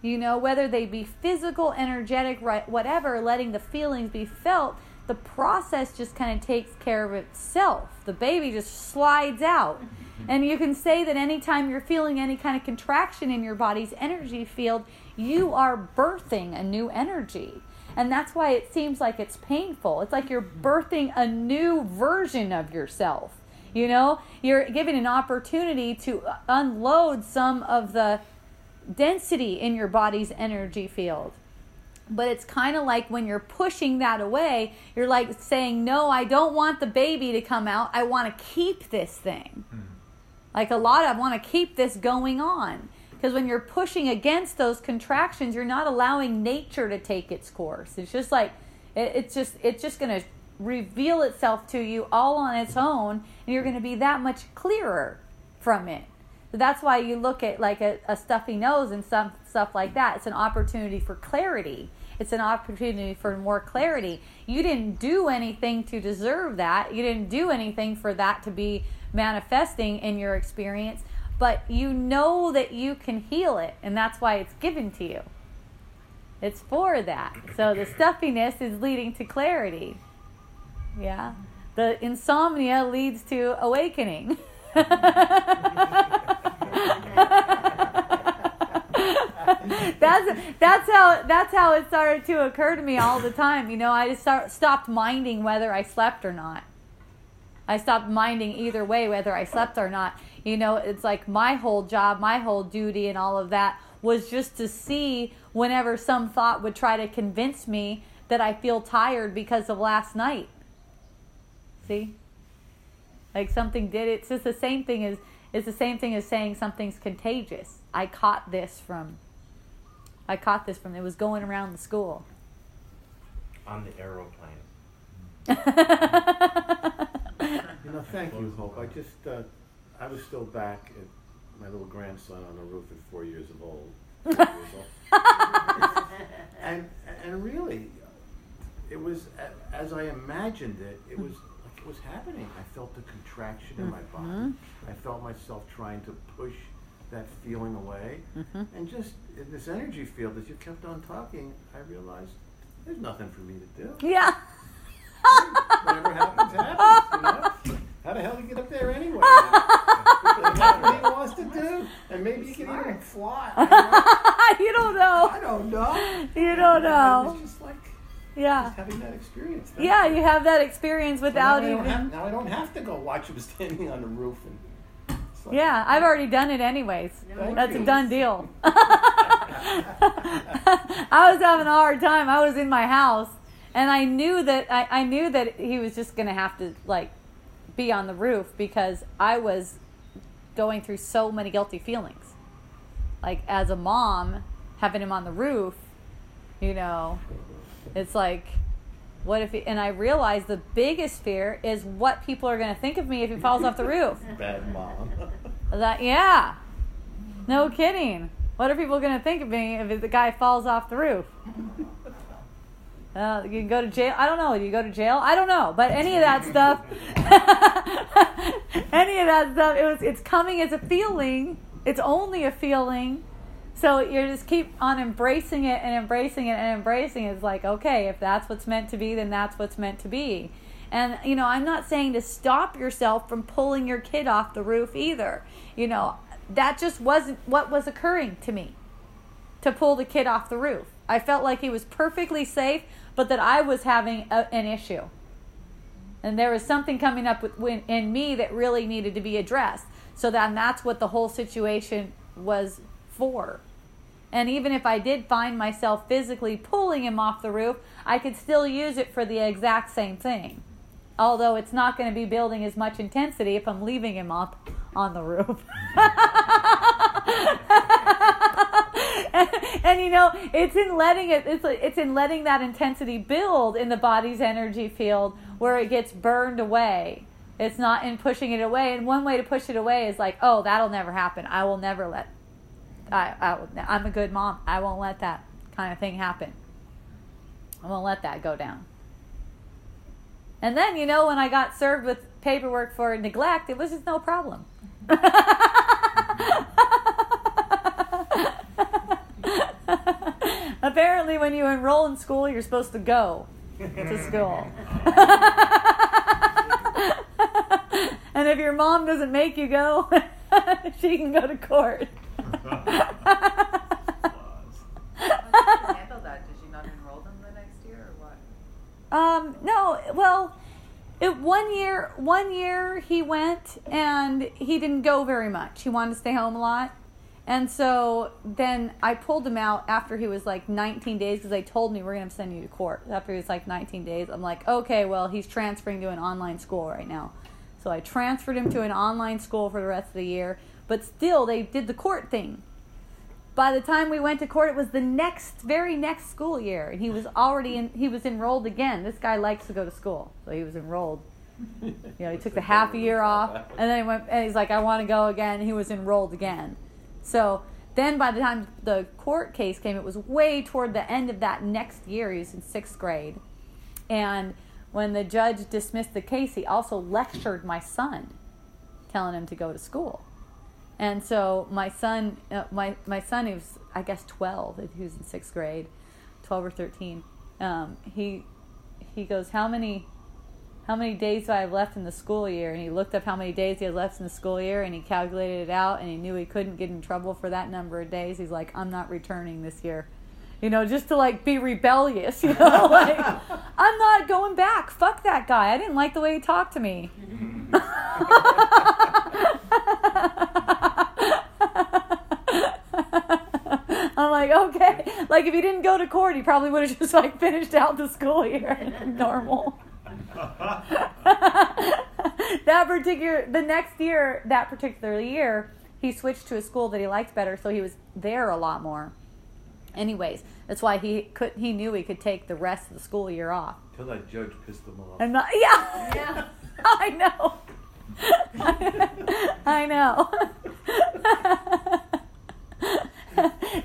you know, whether they be physical, energetic, right, whatever, letting the feelings be felt, the process just kind of takes care of itself. The baby just slides out. And you can say that anytime you're feeling any kind of contraction in your body's energy field, you are birthing a new energy. And that's why it seems like it's painful. It's like you're birthing a new version of yourself. You know, you're given an opportunity to unload some of the density in your body's energy field. But it's kind of like when you're pushing that away, you're like saying, no, I don't want the baby to come out. I want to keep this thing. Like, I want to keep this going on. Because when you're pushing against those contractions, you're not allowing nature to take its course. It's just like, it's just going to reveal itself to you all on its own, and you're going to be that much clearer from it. So that's why you look at like a stuffy nose and some stuff like that. It's an opportunity for clarity. It's an opportunity for more clarity. You didn't do anything to deserve that. You didn't do anything for that to be manifesting in your experience, but you know that you can heal it, and that's why it's given to you. It's for that. So the stuffiness is leading to clarity. Yeah. The insomnia leads to awakening. That's that's how it started to occur to me all the time. You know, I just stopped minding whether I slept or not. I stopped minding either way, whether I slept or not. You know, it's like my whole job, my whole duty and all of that was just to see whenever some thought would try to convince me that I feel tired because of last night. See? Like something did it. It's just the same thing as saying something's contagious. I caught this from it was going around the school. On the aeroplane. You know, thank you, Hope. I just I was still back at my little grandson on the roof at 4 years old. and really, it was as I imagined it. It was like it was happening. I felt the contraction in my body. Mm-hmm. I felt myself trying to push that feeling away, mm-hmm. and just in this energy field, as you kept on talking, I realized there's nothing for me to do. Yeah. Whatever happens, you know? How the hell do you get up there anyway? What he wants to do, and maybe you can even fly. You don't know. I don't know. You don't know. It's just like, yeah, just having that experience. Yeah, you have that experience without even. Now I don't have to go watch him standing on the roof. And it's like, yeah, I've already done it anyways. That's a done deal. I was having a hard time. I was in my house, and I knew that I knew that he was just gonna have to like be on the roof because I was going through so many guilty feelings. Like as a mom, having him on the roof, you know, it's like, what if he, and I realized the biggest fear is what people are going to think of me if he falls off the roof. Bad mom. That, yeah. No kidding. What are people going to think of me if the guy falls off the roof? You can go to jail. I don't know. Do you go to jail? I don't know. But any of that stuff, it's coming as a feeling. It's only a feeling. So you just keep on embracing it and embracing it and embracing it. It's like, okay, if that's what's meant to be, then that's what's meant to be. And, you know, I'm not saying to stop yourself from pulling your kid off the roof either. You know, that just wasn't what was occurring to me, to pull the kid off the roof. I felt like he was perfectly safe, but that I was having an issue. And there was something coming up in me that really needed to be addressed. So then that's what the whole situation was for. And even if I did find myself physically pulling him off the roof, I could still use it for the exact same thing. Although it's not going to be building as much intensity if I'm leaving him up on the roof. And you know, it's in letting that intensity build in the body's energy field where it gets burned away. It's not in pushing it away. And one way to push it away is like, oh, that'll never happen. I will never let. I'm a good mom. I won't let that kind of thing happen. I won't let that go down. And then, you know, when I got served with paperwork for neglect, it was just no problem. Apparently, when you enroll in school, you're supposed to go to school. And if your mom doesn't make you go, she can go to court. How did you handle that? Did you not enroll them the next year, or what? No. Well, one year he went, and he didn't go very much. He wanted to stay home a lot. And so then I pulled him out after he was like 19 days because they told me we're going to send you to court. After he was like 19 days, I'm like, okay, well, he's transferring to an online school right now. So I transferred him to an online school for the rest of the year. But still, they did the court thing. By the time we went to court, it was the very next school year. And he was enrolled again. This guy likes to go to school. So he was enrolled. You know, he took the half a year off. And then he went, and he's like, I want to go again. And he was enrolled again. So then by the time the court case came, it was way toward the end of that next year. He was in 6th grade. And when the judge dismissed the case, he also lectured my son, telling him to go to school. And so my son, he was, I guess, 12. He was in 6th grade, 12 or 13. He goes, how many days do I have left in the school year? And he looked up how many days he had left in the school year, and he calculated it out, and he knew he couldn't get in trouble for that number of days. He's like, I'm not returning this year. you know, just to like be rebellious, you know, like I'm not going back. Fuck that guy. I didn't like the way he talked to me. I'm like, okay. Like if he didn't go to court, he probably would have just like finished out the school year normal. That particular year, he switched to a school that he liked better, so he was there a lot more. Anyways, that's why he knew he could take the rest of the school year off. Till that judge pissed him off. And yeah. I know. I know.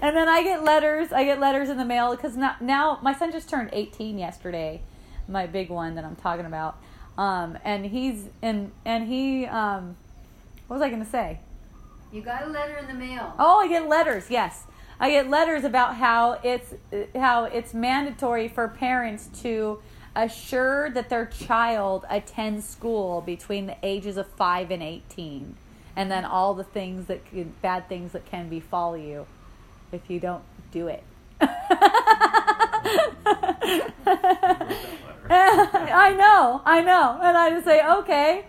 And then I get letters in the mail because now my son just turned 18 yesterday, my big one that I'm talking about. And he's in, and he, what was I going to say? You got a letter in the mail. Oh, I get letters. Yes. I get letters about how it's mandatory for parents to assure that their child attends school between the ages of 5 and 18. And then all the things bad things that can befall you if you don't do it. I know. And I just say, okay.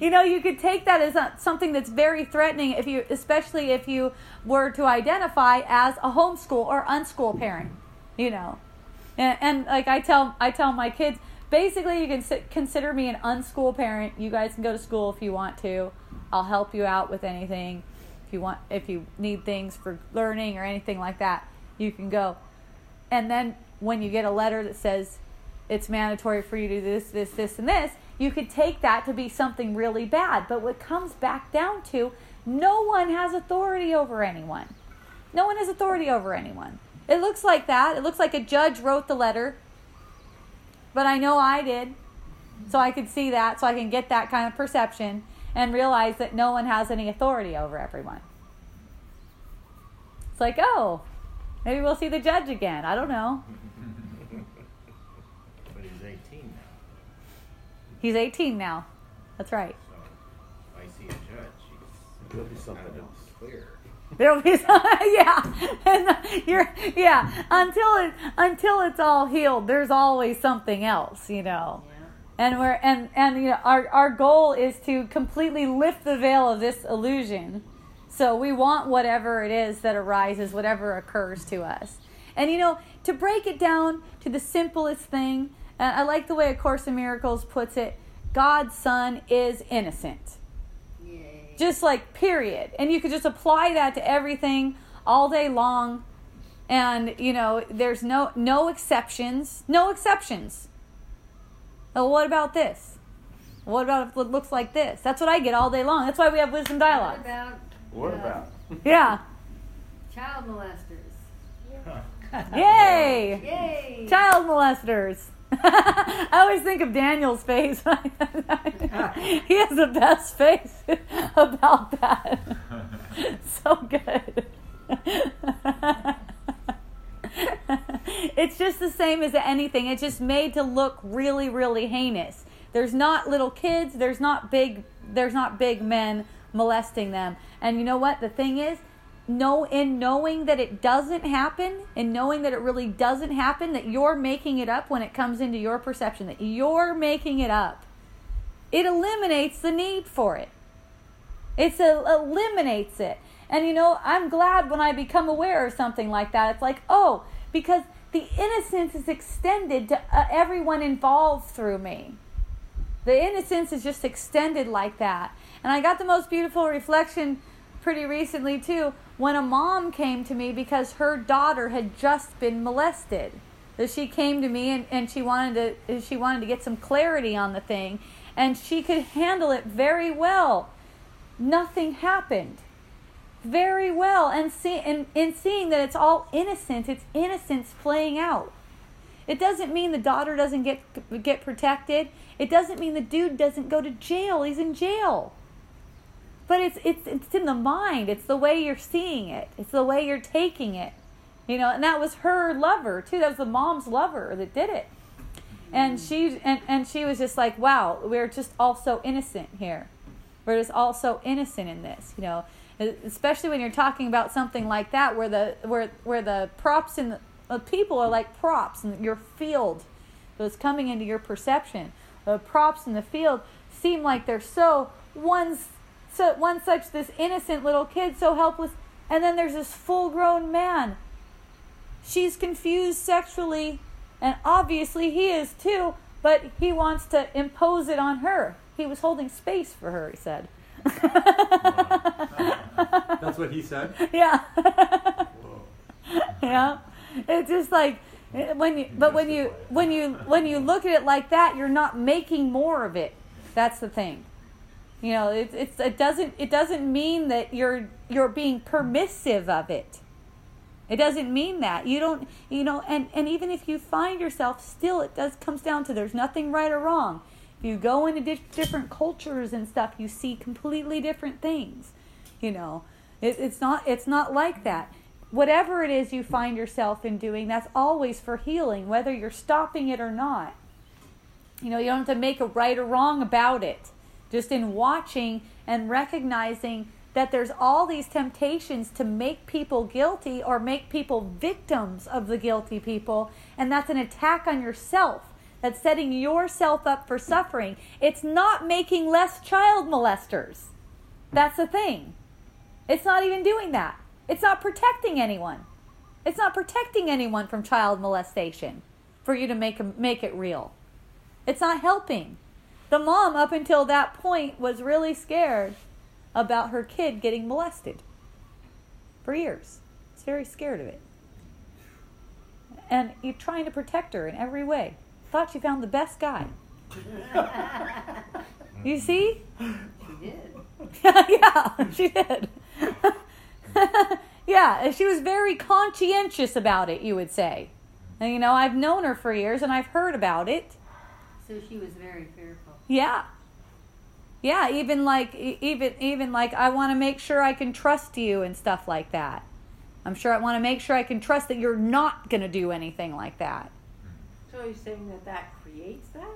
You know, you could take that as something that's very threatening, especially if you were to identify as a homeschool or unschool parent, you know. And like I tell my kids, basically, you can consider me an unschool parent. You guys can go to school if you want to. I'll help you out with anything. If you need things for learning or anything like that, you can go. And then when you get a letter that says it's mandatory for you to do this, this, this, and this, you could take that to be something really bad. But what comes back down to, no one has authority over anyone. No one has authority over anyone. It looks like that. It looks like a judge wrote the letter. But I know I did, so I could see that, so I can get that kind of perception and realize that no one has any authority over everyone. It's like, oh, maybe we'll see the judge again. I don't know. But he's 18 now. He's 18 now. That's right. So if I see a judge, there'll be something else clear. There'll be some, yeah, and until it's all healed, there's always something else, you know. Yeah. And you know, our goal is to completely lift the veil of this illusion. So we want whatever it is that arises, whatever occurs to us. And you know, to break it down to the simplest thing, and I like the way A Course in Miracles puts it, God's Son is innocent. Just like period. And you could just apply that to everything all day long. And, you know, there's no exceptions. No exceptions. Well, what about this? What about if it looks like this? That's what I get all day long. That's why we have Wisdom Dialogues. What about? Yeah. Child molesters. Yeah. Yay! Child molesters. I always think of Daniel's face. He has the best face about that. So good. It's just the same as anything. It's just made to look really, really heinous. There's not little kids. There's not big men molesting them. And you know what? The thing is, in knowing that it doesn't happen, and knowing that it really doesn't happen, that you're making it up when it comes into your perception, that you're making it up, it eliminates the need for it. It eliminates it. And you know, I'm glad when I become aware of something like that. It's like, oh, because the innocence is extended to everyone involved through me. The innocence is just extended like that. And I got the most beautiful reflection pretty recently too, when a mom came to me because her daughter had just been molested. So she came to me and she wanted to get some clarity on the thing, and she could handle it very well. Nothing happened. Very well. And seeing that it's all innocent, it's innocence playing out. It doesn't mean the daughter doesn't get protected. It doesn't mean the dude doesn't go to jail. He's in jail. But it's in the mind. It's the way you're seeing it. It's the way you're taking it. You know, and that was her lover too. That was the mom's lover that did it. And she was just like, wow, we're just all so innocent here. We're just all so innocent in this, you know, especially when you're talking about something like that, where the props and the people are like props in your field that's coming into your perception. The props in the field seem like they're so this innocent little kid, so helpless, and then there's this full-grown man. She's confused sexually, and obviously he is too, but he wants to impose it on her. He was holding space for her, he said. Wow. That's what he said? Yeah. Whoa. Yeah. It's just like when you look at it like that, you're not making more of it. That's the thing. You know, it doesn't mean that you're being permissive of it. It doesn't mean that. You don't, you know, and even if you find yourself still, comes down to there's nothing right or wrong. If you go into different cultures and stuff, you see completely different things. You know, it's not like that. Whatever it is you find yourself in doing, that's always for healing, whether you're stopping it or not. You know, you don't have to make a right or wrong about it. Just in watching and recognizing that there's all these temptations to make people guilty or make people victims of the guilty people, and that's an attack on yourself. That's setting yourself up for suffering. It's not making less child molesters. That's the thing. It's not even doing that. It's not protecting anyone. It's not protecting anyone from child molestation for you to make it real. It's not helping. The mom, up until that point, was really scared about her kid getting molested for years. She's very scared of it. And you're trying to protect her in every way. Thought she found the best guy. You see? She did. Yeah, she did. Yeah, she was very conscientious about it, you would say. And, you know, I've known her for years and I've heard about it. So she was very fearful. Yeah. Yeah, even like I want to make sure I can trust you and stuff like that. I want to make sure I can trust that you're not going to do anything like that. So you're saying that creates that?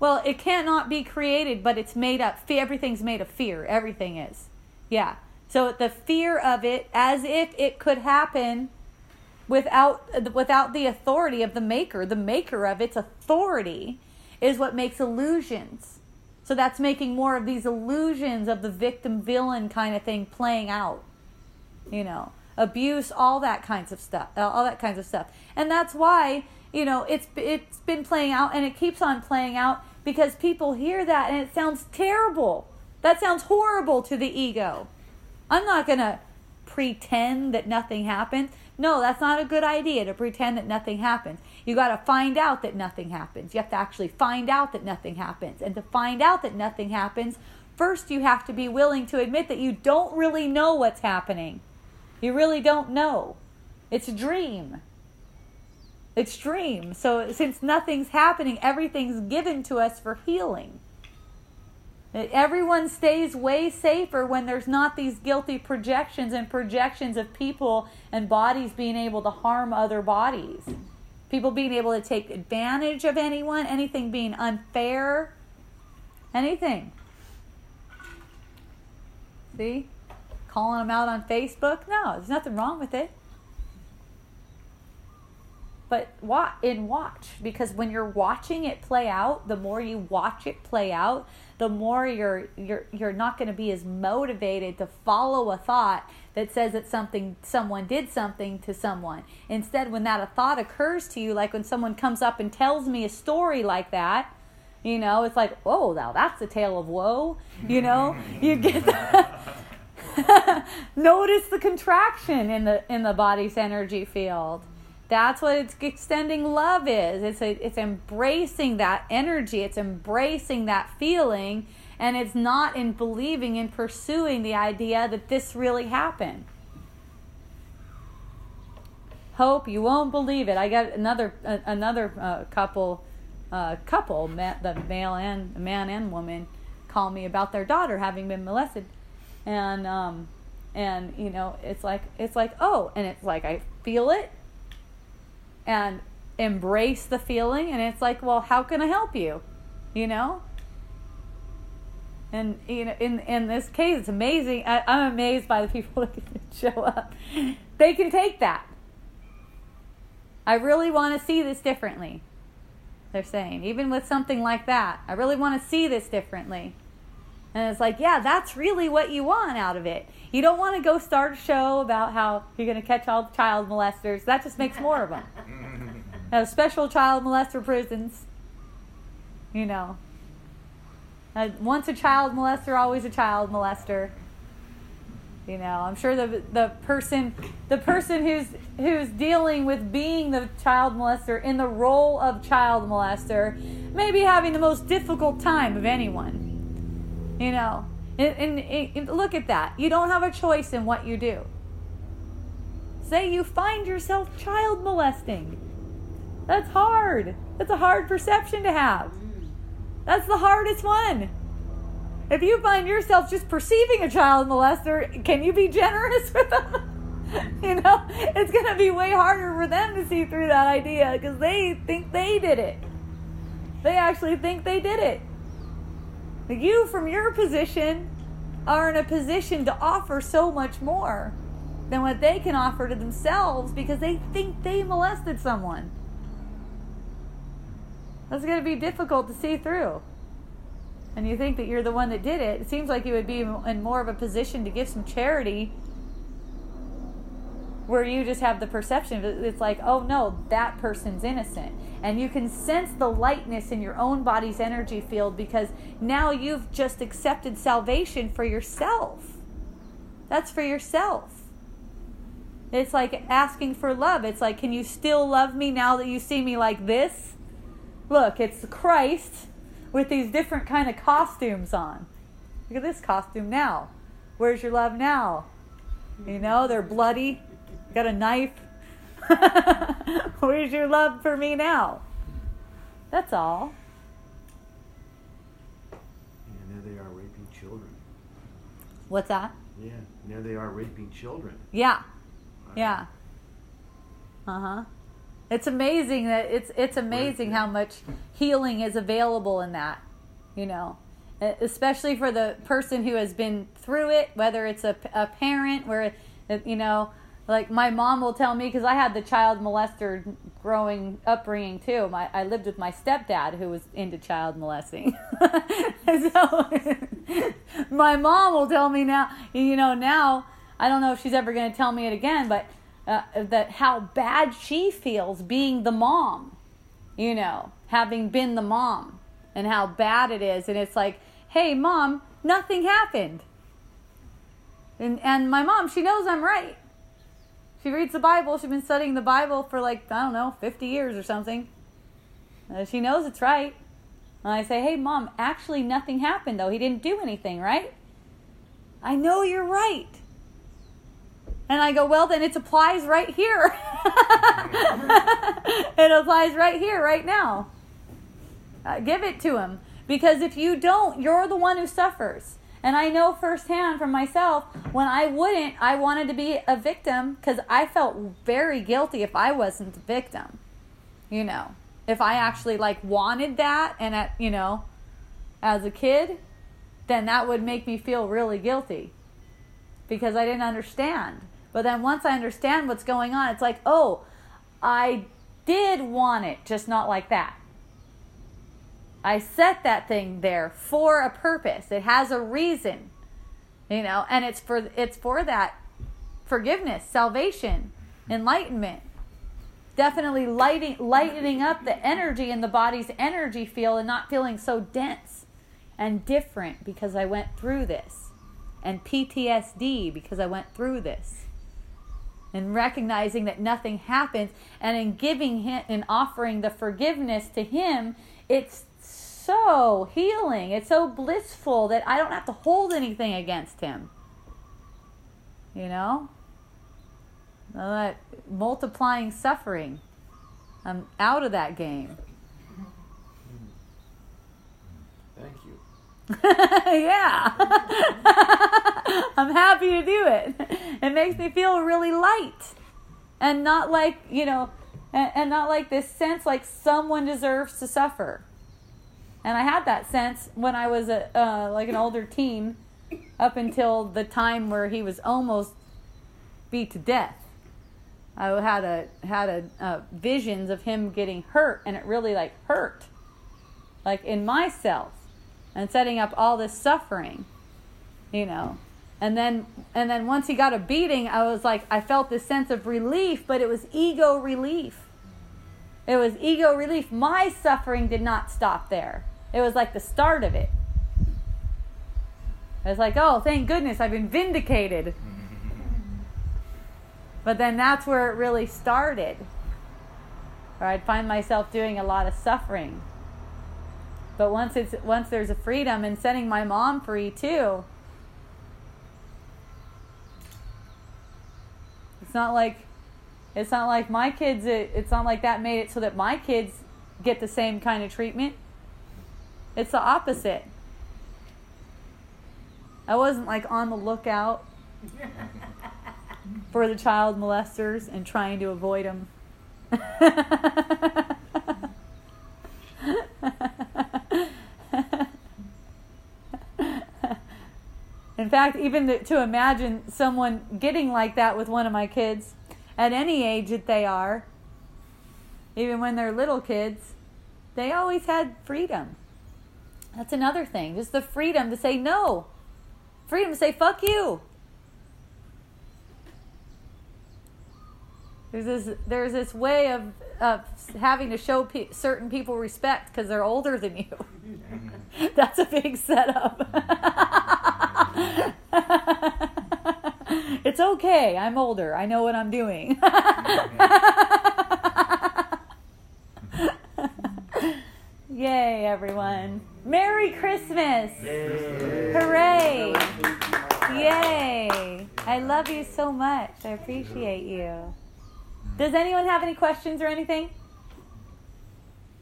Well, it cannot be created, but it's made up. Everything's made of fear. Everything is. Yeah. So the fear of it, as if it could happen without the authority of the maker. The maker of its authority is what makes illusions. So that's making more of these illusions of the victim-villain kind of thing playing out, you know, abuse, all that kinds of stuff, and that's why, you know, it's been playing out and it keeps on playing out because people hear that and it sounds terrible. That sounds horrible to the ego. I'm not gonna pretend that nothing happens. No, that's not a good idea to pretend that nothing happens. You got to find out that nothing happens. You have to actually find out that nothing happens. And to find out that nothing happens, first you have to be willing to admit that you don't really know what's happening. You really don't know. It's a dream. It's dream. So since nothing's happening, everything's given to us for healing. Everyone stays way safer when there's not these guilty projections of people and bodies being able to harm other bodies. People being able to take advantage of anyone, anything being unfair, anything. See? Calling them out on Facebook? No, there's nothing wrong with it. But watch, because when you're watching it play out, the more you watch it play out, the more you're not going to be as motivated to follow a thought that says that someone did something to someone. Instead, when that a thought occurs to you, like when someone comes up and tells me a story like that, you know, it's like, oh, now that's a tale of woe. You know, you get the notice the contraction in the body's energy field. That's what it's extending love is. It's embracing that energy. It's embracing that feeling. And it's not in believing and pursuing the idea that this really happened. Hope you won't believe it. I got another couple, the man and woman, call me about their daughter having been molested, and you know it's like oh, and it's like I feel it. And embrace the feeling, and it's like, well, how can I help you? You know? And you know, in this case, it's amazing. I'm amazed by the people that can show up. They can take that. I really want to see this differently, they're saying. Even with something like that, I really want to see this differently. And it's like, yeah, that's really what you want out of it. You don't want to go start a show about how you're going to catch all the child molesters. That just makes more of them. Special child molester prisons. You know. Once a child molester, always a child molester. You know, I'm sure the person who's dealing with being the child molester in the role of child molester may be having the most difficult time of anyone. You know, and look at that. You don't have a choice in what you do. Say you find yourself child molesting. That's hard. That's a hard perception to have. That's the hardest one. If you find yourself just perceiving a child molester, can you be generous with them? You know, it's going to be way harder for them to see through that idea because they think they did it. They actually think they did it. You, from your position, are in a position to offer so much more than what they can offer to themselves because they think they molested someone. That's going to be difficult to see through. And you think that you're the one that did it. It seems like you would be in more of a position to give some charity where you just have the perception. It's like, oh no, that person's innocent. And you can sense the lightness in your own body's energy field because now you've just accepted salvation for yourself. That's for yourself. It's like asking for love. It's like, can you still love me now that you see me like this? Look, it's Christ with these different kind of costumes on. Look at this costume now. Where's your love now? You know, they're bloody. Got a knife. Where's your love for me now? That's all. Yeah, now they are raping children. What's that? Yeah, now they are raping children. Yeah. Wow. Yeah. Uh-huh. It's amazing that it's amazing how much healing is available in that, you know, especially for the person who has been through it, whether it's a parent where, you know, like my mom will tell me, because I had the child molester upbringing too. I lived with my stepdad who was into child molesting. So my mom will tell me now, you know, now I don't know if she's ever going to tell me it again, but that how bad she feels being the mom, you know, having been the mom and how bad it is. And it's like, hey, Mom, nothing happened. And my mom, she knows I'm right. She reads the Bible. She's been studying the Bible for like, I don't know, 50 years or something. She knows it's right. And I say, hey, Mom, actually nothing happened, though. He didn't do anything, right? I know you're right. And I go, well, then it applies right here. It applies right here, right now. Give it to him. Because if you don't, you're the one who suffers. And I know firsthand from myself, when I wouldn't, I wanted to be a victim because I felt very guilty if I wasn't the victim. You know, if I actually like wanted that and, you know, as a kid, then that would make me feel really guilty because I didn't understand. But then once I understand what's going on, it's like, oh, I did want it, just not like that. I set that thing there for a purpose. It has a reason, you know, and it's for that forgiveness, salvation, enlightenment. Definitely lightening up the energy in the body's energy field and not feeling so dense and different because I went through this. And PTSD because I went through this. And recognizing that nothing happens, and in giving him and offering the forgiveness to him, it's so healing. It's so blissful that I don't have to hold anything against him. You know? Multiplying suffering. I'm out of that game. Thank you. Yeah. I'm happy to do it. It makes me feel really light and not like, you know, and not like this sense like someone deserves to suffer. And I had that sense when I was a, like an older teen, up until the time where he was almost beat to death. I had visions of him getting hurt, and it really like hurt, like in myself, and setting up all this suffering, you know. And then once he got a beating, I was like, I felt this sense of relief, but it was ego relief. It was ego relief. My suffering did not stop there. It was like the start of it. I was like, oh, thank goodness, I've been vindicated. But then that's where it really started, where I'd find myself doing a lot of suffering. But once there's a freedom, and setting my mom free too. It's not like my kids. It's not like that made it so that my kids get the same kind of treatment. It's the opposite. I wasn't like on the lookout for the child molesters and trying to avoid them. In fact, even to imagine someone getting like that with one of my kids, at any age that they are, even when they're little kids, they always had freedom. That's another thing, just the freedom to say no. Freedom to say, fuck you. There's this way of having to show certain people respect because they're older than you. That's a big setup. It's okay. I'm older. I know what I'm doing. Yay, everyone. Merry Christmas. Yay. Hooray. Yay. I love you so much. I appreciate you. Does anyone have any questions or anything?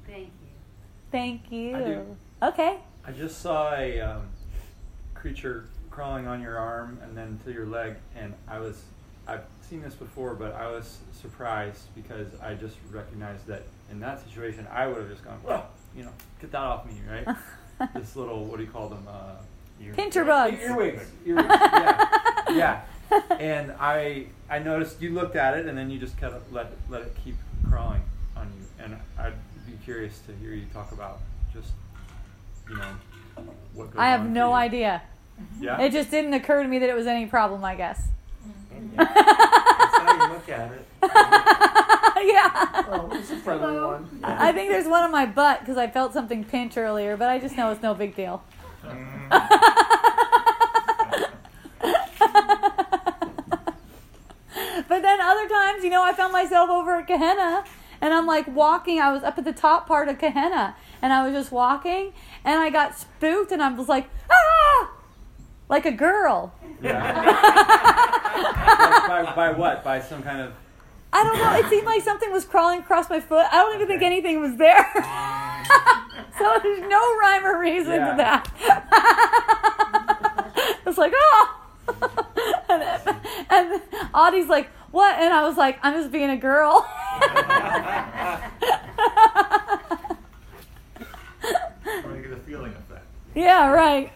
Thank you. Thank you. I do. Okay. I just saw a creature crawling on your arm and then to your leg, and I've seen this before, but I was surprised because I just recognized that in that situation I would have just gone, whoa, you know, get that off me, right? This little, what do you call them? Pinter bugs. Earwigs. Yeah. And I noticed you looked at it and then you just kind of let it keep crawling on you. And I'd be curious to hear you talk about just, you know, what goes on. I have no idea. Yeah. It just didn't occur to me that it was any problem, I guess. Yeah. That's how you look at it. Yeah. Well, it's a friendly one. Yeah. I think there's one on my butt because I felt something pinch earlier, but I just know it's no big deal. But then other times, you know, I found myself over at Gehenna, and I'm like walking. I was up at the top part of Gehenna, and I was just walking, and I got spooked, and I was like, ah! Like a girl. Yeah. by what? By some kind of... I don't know. It seemed like something was crawling across my foot. I don't even think anything was there. So there's no rhyme or reason to that. It's like, oh! And Audie's like, what? And I was like, I'm just being a girl. I'm going to get a feeling of that. Yeah, right.